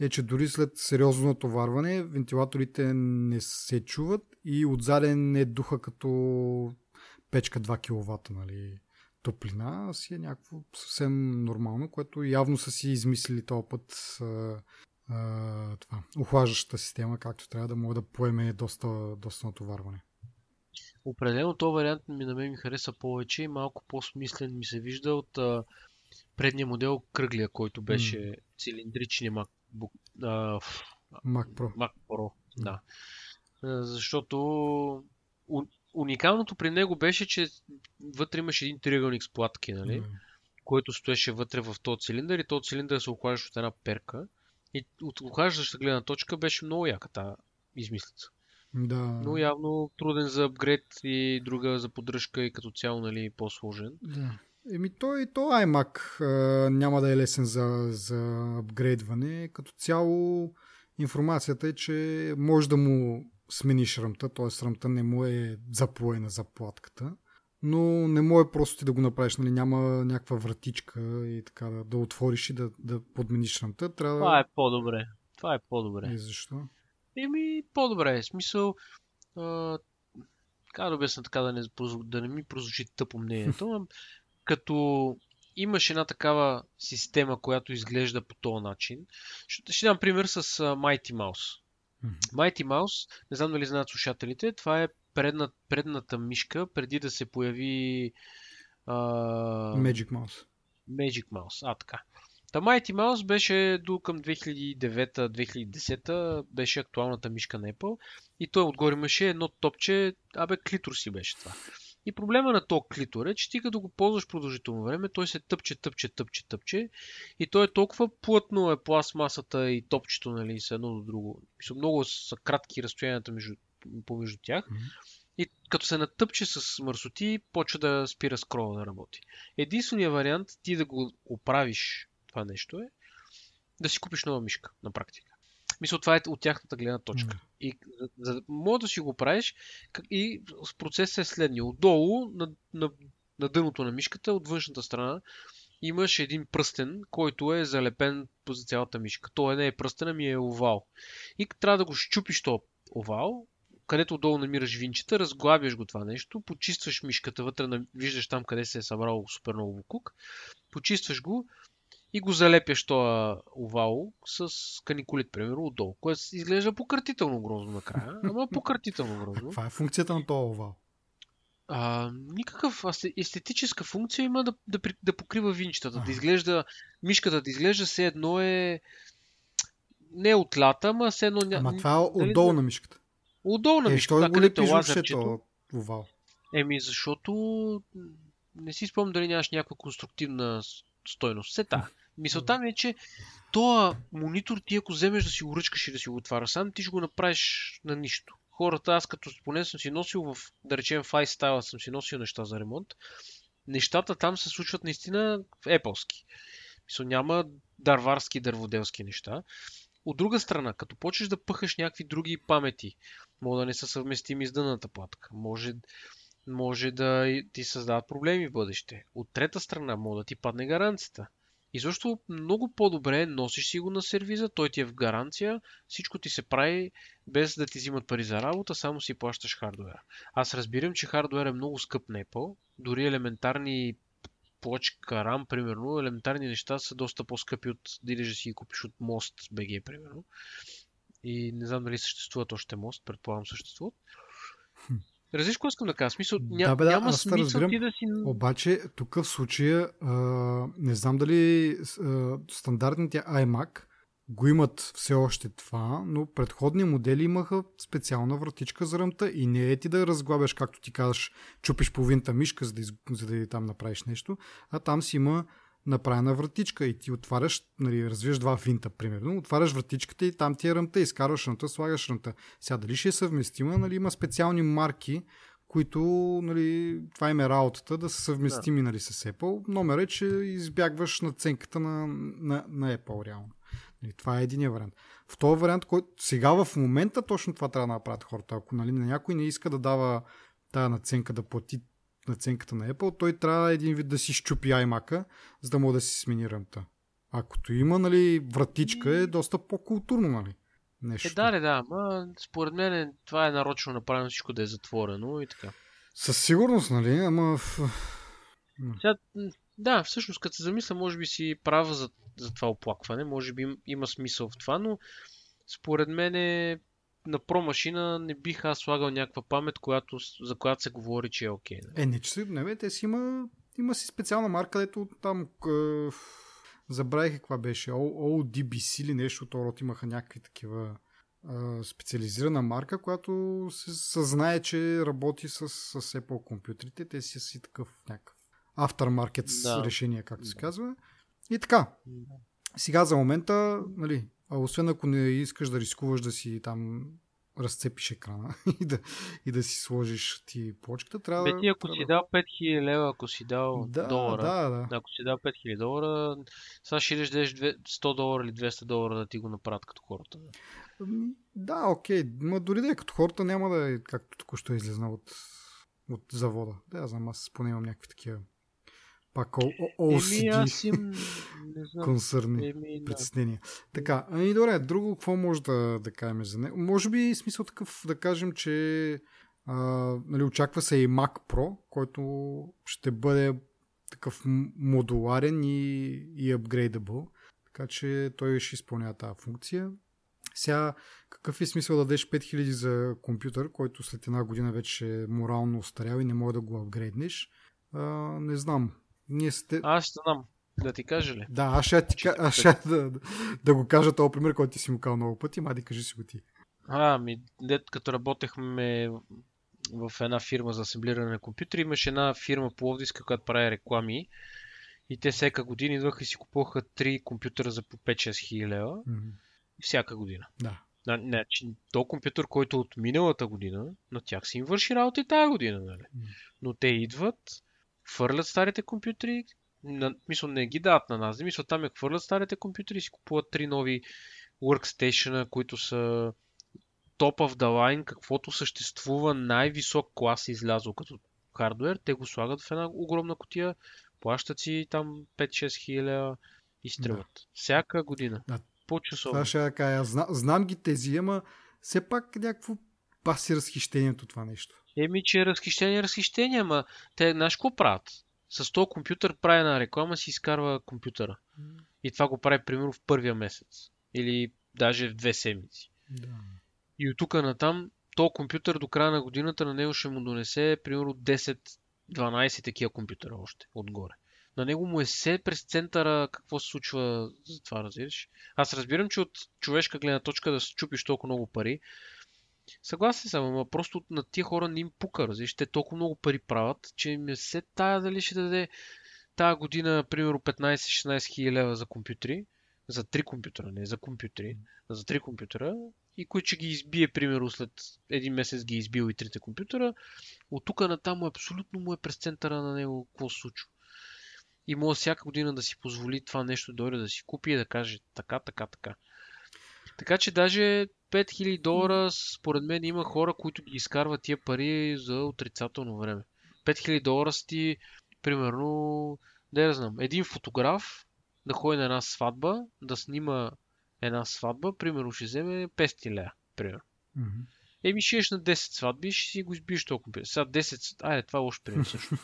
Е, че дори след сериозно натоварване вентилаторите не се чуват и отзаден не духа като печка 2 кВт, нали, топлина, си е някакво съвсем нормално, което явно са си измислили този път това, охлаждаща система, както трябва да мога да поеме доста натоварване. Определено този вариант на мен ми хареса повече и малко по-смислен ми се вижда от предния модел кръглия, който беше цилиндричния Mac Pro. Да. Защото уникалното при него беше, че вътре имаше един триъгълник с платки, нали? Който стоеше вътре в този цилиндър и този цилиндър се охлаждаше от една перка. И от охлаждаща гледна точка беше много яка тази измислица. Да. Но явно труден за апгрейд и друга за поддръжка и като цяло, нали, по-сложен. Да. Еми то iMac няма да е лесен за апгрейдване. Като цяло информацията е, че може да му смениш ръмта, т.е. ръмта не му е заплоена за платката, но не му е просто ти да го направиш, нали? Няма някаква вратичка и така да отвориш и да подмениш ръмта. Това е по-добре. И защо? Еми по-добре е. Смисъл... Как да обясна така, да не ми прозвучи тъпо мнението, като имаш една такава система, която изглежда по този начин. Ще дам пример с Mighty Mouse. Mighty Mouse, не знам дали знаят слушателите, това е предната мишка, преди да се появи... Magic Mouse, така. Та Mighty Mouse беше до към 2009-2010 беше актуалната мишка на Apple и той отгоре имаше едно топче, клитор си беше това. И проблема на този клитор е, че ти като го ползваш продължително време, той се тъпче и той е толкова плътно е пластмасата и топчето, нали, са едно до друго. Много са кратки разстоянията помежду тях, И като се натъпче с мърсоти, почва да спира скрола да работи. Единственият вариант ти да го оправиш това нещо е да си купиш нова мишка на практика. Мисля, това е от тяхната гледна точка. И може да си го правиш и процесът е следния. Отдолу, на дъното на мишката, от външната страна, имаш един пръстен, който е залепен за цялата мишка. Той не е пръстен, ами е овал. И трябва да го щупиш този овал, където отдолу намираш винчета, разглабяш го това нещо, почистваш мишката вътре, виждаш там къде се е събрал супер много букук, почистваш го и го залепяш този овал с каникулит, примерно, отдолу, което изглежда пократително грозно накрая, ама пократително грозно. Каква е функцията на този овал? Никакъв естетическа функция има да покрива винчетата, да изглежда, мишката да изглежда все едно е не от лята, ама все едно... Ама това е отдолу на мишката. Отдолу на мишката, където е лазерчето. Еми, защото не си спомням дали нямаш някаква конструктивна стойност. Мисълта ми е, че тоя монитор ти ако вземеш да си го ръчкаш и да си го отваря сам, ти ще го направиш на нищо. Хората, аз като поне съм си носил в, да речем, в iStyle съм си носил неща за ремонт, нещата там се случват наистина еплски. Мисля, няма дарварски, дърводелски неща. От друга страна, като почнеш да пъхаш някакви други памети, може да не са съвместими с дъната платка, може да ти създават проблеми в бъдеще. От трета страна, може да ти падне гаранцията. И защото много по-добре носиш си го на сервиза, той ти е в гаранция, всичко ти се прави без да ти взимат пари за работа, само си плащаш хардуера. Аз разбирам, че хардуер е много скъп на Apple, дори елементарни плочка, RAM, примерно, елементарни неща са доста по-скъпи от дали да си ги купиш от Мост BG, примерно. И не знам дали съществуват още Мост, предполагам съществуват. Разбираш, какво искам да кажа? Смисъл, няма смисъл ти да си... Обаче, тук в случая, не знам дали стандартните iMac го имат все още това, но предходни модели имаха специална вратичка за ръмта и не е ти да разглабяш, както ти казваш, чупиш половинта мишка, за да там направиш нещо, а там си има направена вратичка и ти отваряш, нали, развиваш два винта, примерно, отваряш вратичката и там ти е ръмта, изкарваш ръмта, слагаш ръмта. Сега дали ще е съвместима, нали, има специални марки, които, нали, това им е работата, да са съвместими, нали, с Apple. Номер е, че избягваш надценката на Apple, реално. Нали, това е единия вариант. Втория вариант, който сега в момента точно това трябва да направят хората. Ако, нали, на някой не иска да дава тая надценка, да плати наценката на Apple, той трябва един вид да си щупи iMac-а, за да мога да си смени ръмта. Акото има, нали, вратичка, е доста по-културно, нали? Нещо. Да. Ма, според мен това е нарочно направено всичко да е затворено и така. Със сигурност, нали? Ама... Сега, да, всъщност, като се замисля, може би си права за това оплакване, може би има смисъл в това, но според мен на промашина не бих аз слагал някаква памет, за която се говори, че е окей. Да. Не, че си, не бе, те си има си специална марка, където там забравих каква беше, OLED или нещо от род, имаха някакви такива специализирана марка, която се съзнае, че работи с Apple компютрите, те си такъв някакъв aftermarket решение, както се казва. И така, сега за момента, нали, освен ако не искаш да рискуваш да си там разцепиш екрана и да си сложиш ти плочката, трябва... Бе ти, ако си дал 5000 лева, ако си дал долара, ако си дал 5000 долара, сега ще идеш да дадеш 100 долара или 200 долара да ти го направят като хората. Да, окей, но дори да е като хората, няма да е както току-що е излезна от завода. Да, я знам, аз поне имам някакви такива пак OCD консърни, притеснения. Така, и добре, друго какво може да кажем за него? Може би смисъл такъв да кажем, че нали, очаква се и Mac Pro, който ще бъде такъв модуларен и апгрейдабъл, така че той ще изпълнява тази функция. Сега, какъв е смисъл да дадеш 5000 за компютър, който след една година вече е морално остарял и не може да го апгрейднеш? Не знам. Аз ще знам. Да ти кажа ли? Да, аз ще да го кажа този пример, който ти си му казал много пъти. Мади, кажи си го ти. Като работехме в една фирма за асемблиране на компютри, имаше една фирма пловдивска, която прави реклами. И те всяка година идваха и си купуваха 3 компютъра за по 5-6 хиляди лева. Всяка година. Да. То компютър, който от миналата година, на тях си им върши работа и тази година, нали? Но те идват, хвърлят старите компютри, мисля, не ги дават на нас, мисля, там я хвърлят старите компютри и си купуват 3 нови workstation-а, които са top of the line, каквото съществува най-висок клас излязъл като хардуер, те го слагат в една огромна кутия, плащат си там 5-6 хиляди и стрелят. Да. Всяка година. Да. По-часово. Това ще да кажа, знам ги тези, ама все пак някакво паси разхищението това нещо. Еми, че разхищение, ама те, знаеш какво правят? С този компютър прави една реклама, си изкарва компютъра. И това го прави, примерно, в първия месец. Или даже в 2 седмици. Да. И от тук натам, този компютър до края на годината на него ще му донесе, примерно, 10-12 такива компютъра още отгоре. На него му е все през центъра какво се случва за това, разбираш. Аз разбирам, че от човешка гледна точка да се чупиш толкова много пари. Съгласен съм, но просто на тия хора не им пука, разбираш. Те толкова много пари правят, че им е все тая дали ще даде тая година, примерно 15-16 хиляди лева за компютри. За 3 компютъра, не за компютри. За 3 компютъра. И кой ще ги избие, примерно след един месец ги избил и 3 компютъра. От тук натам абсолютно му е през центъра на него какво се случва. И може всяка година да си позволи това нещо, дойде да си купи и да каже така. Така че даже $5000 според мен има хора, които ги изкарват тия пари за отрицателно време. $5000 ти, примерно, да знам, един фотограф да ходи на една сватба, да снима една сватба, примерно ще вземе 500 лева, примерно. Mm-hmm. Еми ще еш на 10 сватби, ще си го избиеш толкова. Сега 10, айде това е лошо пример също.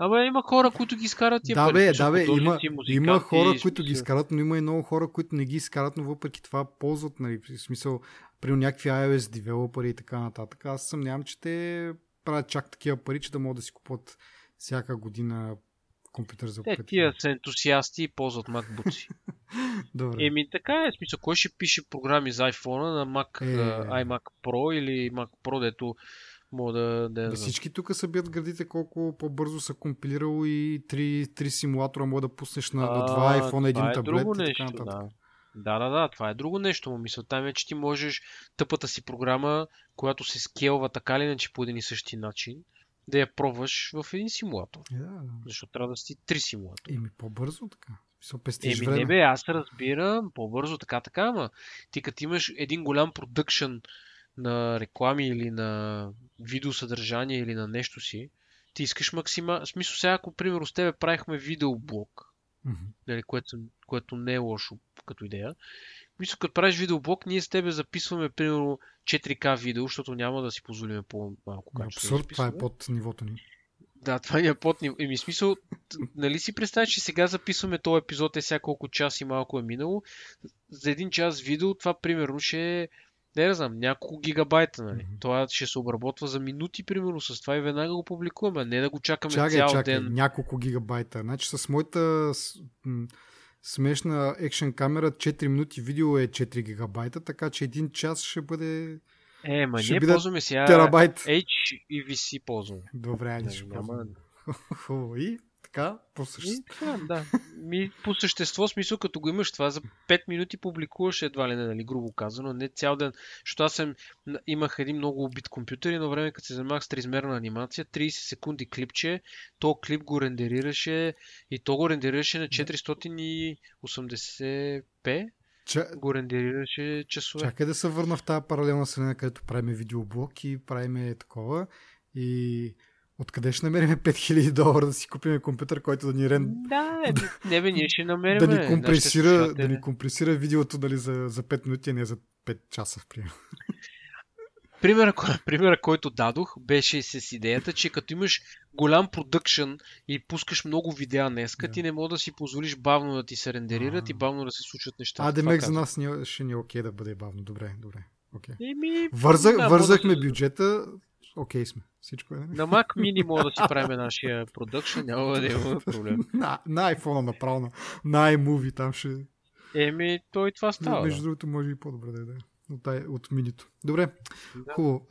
Абе, има хора, които ги изкарат тия пари. Да бе, има хора, които ги изкарат, но има и много хора, които не ги изкарат, но въпреки това ползват, нали, в смисъл, при някакви iOS девелопери и така нататък. Аз съмнявам, че те правят чак такива пари, че да могат да си купат всяка година компютър за компютър. Те тия са ентусиасти и ползват MacBook. Добре. Еми така е, смисъл, кой ще пише програми за iPhone-а на Mac, iMac Pro или Mac Pro, дето Да всички тук събият градите колко по-бързо са компилирало и 3 симулатора може да пуснеш на 2 iPhone, един таблет и така нататък. Да, това е друго нещо. Мисълта ми е, че ти можеш тъпата си програма, която се скелва така или иначе по един и същи начин, да я пробваш в един симулатор. Защото трябва да си 3 симулатора. Еми по-бързо така. Еми не бе, аз разбирам, по-бързо така, ама ти като имаш един голям продъкшън на реклами или на видеосъдържание или на нещо си, ти искаш максимално. Смисъл, сега ако, примерно, с тебе правихме видеоблог, нали, което не е лошо като идея. Мисля, като правиш видеоблог, ние с тебе записваме, примерно, 4К видео, защото няма да си позволим по-малко качество. Абсурд, това е под нивото ни. Да, това е под нивото. Еми, смисъл, нали си представиш, че сега записваме този епизод, сега колко час и малко е минало. За един час видео, това, примерно, ще е не знам, няколко гигабайта, нали? Това ще се обработва за минути, примерно, с това и веднага го публикуваме, не да го чакаме цял ден. Няколко гигабайта. Значи с моята смешна екшен камера 4 минути видео е 4 гигабайта, така че един час ще бъде... Ние ползваме сега терабайт. HEVC ползваме. Добре, ще ползваме. И така, по същество. Да. По същество, смисъл, като го имаш това, за 5 минути публикуваш едва ли не, нали, грубо казано, не цял ден. Защото аз имах един много убит компютър и едно време, като се занимах с 3-измерна анимация, 30 секунди клипче, то клип го рендерираше и то го рендерираше на 480p. Го рендерираше часове. Чакай да се върна в тази паралелна сцена, където правиме видеоблог и правиме такова и... Откъде ще намерим $5000 да си купим компютър, който да ни ние ще намерим. Да ни компресира видеото, дали за 5 минути, а не за 5 часа, примерно. Примера, който дадох, беше с идеята, че като имаш голям продъкшън и пускаш много видеа днеска, ти не мога да си позволиш бавно да ти се рендерират и бавно да се случват неща. Демек за нас ще ни е окей да бъде бавно. Добре. Okay. Вързахме бюджета. Окей сме. Всичко е. На Mac Mini мога да си правим нашия продъкшн, няма да има проблем. На iPhone направо, на iMovie там ще... Той това става. Между другото може и по-добре да е от Mini-то. Добре, хубаво.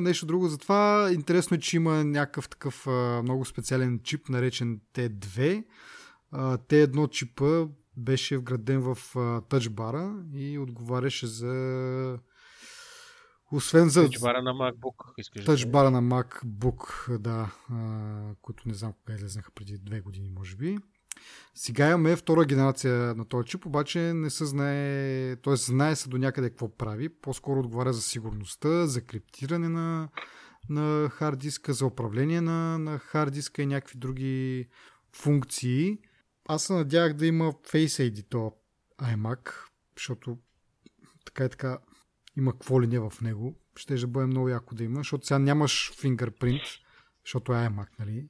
Нещо друго за това. Интересно е, че има някакъв такъв много специален чип, наречен T2. T1 чипа беше вграден в тъчбара и отговаряше за... Освен за... Тъчбара на MacBook. Тъчбара на MacBook, да. Които не знам кога излезнаха преди 2 години, може би. Сега имаме втора генерация на този чип, обаче не се знае... Т.е. знае се до някъде какво прави. По-скоро отговаря за сигурността, за криптиране на хард диска, за управление на хард диска и някакви други функции. Аз се надявах да има Face ID то iMac, защото така и така има какво ли не в него. Ще бъде много яко да има, защото сега нямаш фингърпринт, защото е iMac, нали?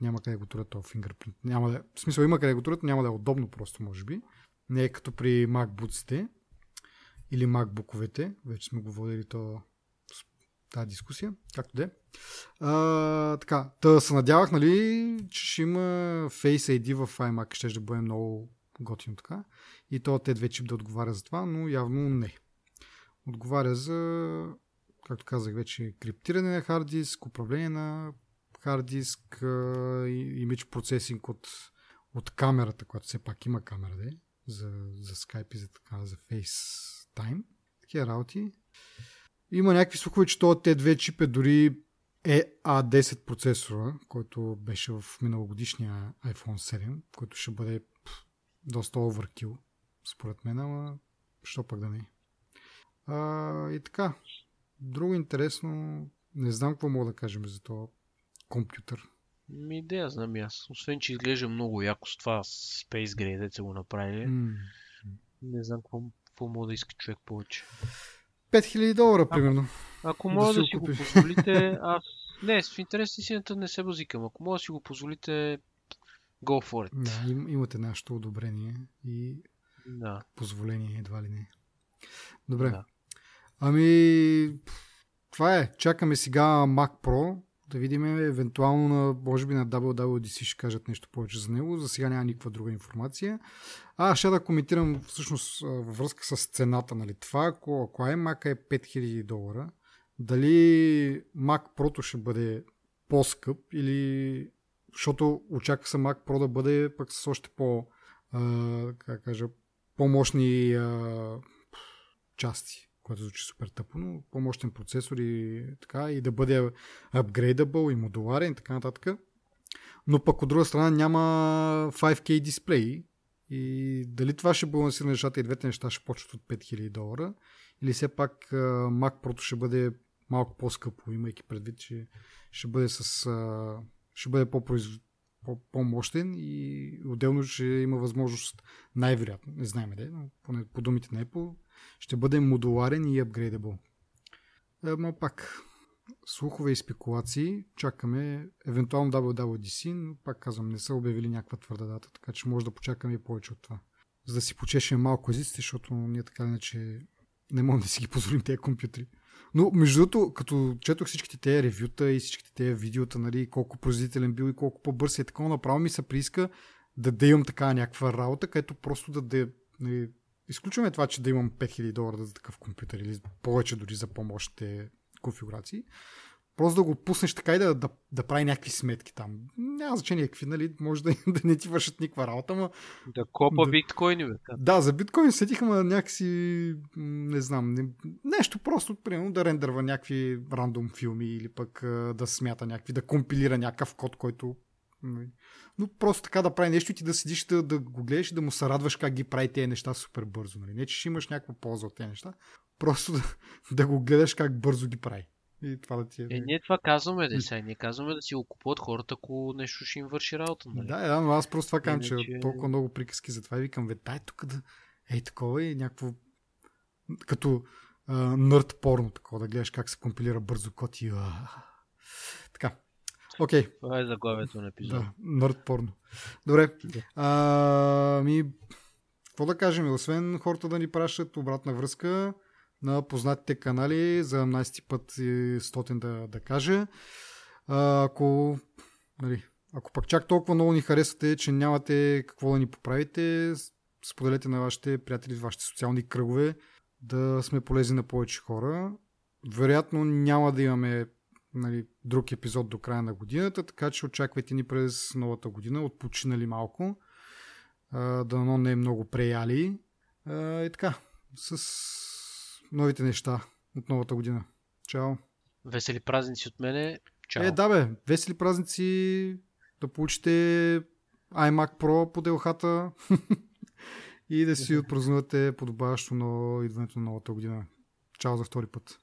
Няма къде го турят този фингърпринт. Да... В смисъл има къде го турят, няма да е удобно просто, може би. Не е като при MacBook-ците или MacBook-овете. Вече сме го водили то... тази дискусия, както де. Така, да се надявах, нали, че ще има Face ID в iMac, ще да бъде много готино така. И то те две чип да отговаря за това, но явно не. Отговаря за, както казах вече, криптиране на хард диск, управление на хард диск, имидж процесинг от камерата, която все пак има камера, де, за Skype и за FaceTime. Такива работи. Има някакви слухове, че този T2 чип е дори A10 процесора, който беше в миналогодишния iPhone 7, който ще бъде доста overkill, според мен, ама що пък да не. И така, друго интересно, не знам какво мога да кажем за този компютър. Ми да, я знам и аз. Освен, че изглежда много яко с това Space Gray, дете го направили. Не знам какво мога да иска човек повече. $5000, примерно. Ако може да си го позволите, аз... Не, в интерес на истината не се базикам. Ако може да си го позволите, go for it. Да, имате нашето одобрение и да. Позволение, едва ли не. Добре. Да. Ами, това е. Чакаме сега Mac Pro, да видим евентуално, може би на WWDC ще кажат нещо повече за него. За сега няма никаква друга информация. Ще да коментирам всъщност във връзка с цената, нали? Това, ако iMac е $5000, дали Mac Pro ще бъде по-скъп или... Защото очаква се Mac Pro да бъде пък с още по-мощни части, което звучи супер тъпо, но по-мощен процесор и така, и да бъде апгрейдабъл и модуларен и така нататък. Но пък от друга страна няма 5K дисплей и дали това ще балансира нещата и двете неща ще почват от $5000 или все пак Mac Pro ще бъде малко по-скъпо, имайки предвид, че ще бъде по-мощен и отделно ще има възможност, най-вероятно, не знаем де, но поне по думите на Apple, ще бъде модуларен и апгрейдабъл. Но пак, слухове и спекулации, чакаме евентуално WWDC, но пак казвам, не са обявили някаква твърда дата, така че може да почакаме и повече от това. За да си почешем малко езиците, защото ние така иначе не можем да си ги позволим тези компютри. Но между другото, като четох всичките тези ревюта и всичките тези видеота, нали, колко производителен бил и колко по-бърз е такова, направо ми се прииска да имам така някаква работа, където просто да нали, изключваме това, че да имам $5000 за такъв компютър или повече дори за помощните конфигурации. Просто да го пуснеш така и да прави някакви сметки там. Няма значение какви, нали? Може да не ти вършат никаква работа, ама... Да копа биткоини, бе. Да, за биткоин сетих, ама някакси... Не знам, нещо просто, примерно, да рендърва някакви рандом филми или пък да смята някакви, да компилира някакъв код, който... Но просто така да прави нещо и ти да седиш да го гледаш и да му се радваш как ги прави тези неща супер бързо. Нали? Не, че ще имаш някаква полза от тези неща, просто да го гледаш как бързо ги прави. И това да ти е... ние това казваме, деца. Ние казваме да си го купуват хората, ако нещо ще им върши работа. Нали? Да, но аз просто това казвам, че толкова много приказки за това и викам, дай тук да... Ей, такова и някакво... Като нърд порно такова, да гледаш как се компилира бързо код и... Така. Окей. Това е заглавието на епизода. Да, нърд порно. Добре. Какво да кажем? Освен хората да ни пращат обратна връзка на познатите канали, за 17 път и 100 да кажа. Ако пък чак толкова много ни харесвате, че нямате какво да ни поправите, споделете на вашите приятели, вашите социални кръгове, да сме полезни на повече хора. Вероятно няма да имаме друг епизод до края на годината, така че очаквайте ни през новата година, отпочинали малко. дано не е много преяли. И така, с новите неща от новата година. Чао! Весели празници от мене. Чао! Весели празници, да получите iMac Pro по делхата и да си отпразнувате подобаващо на идването на новата година. Чао за втори път!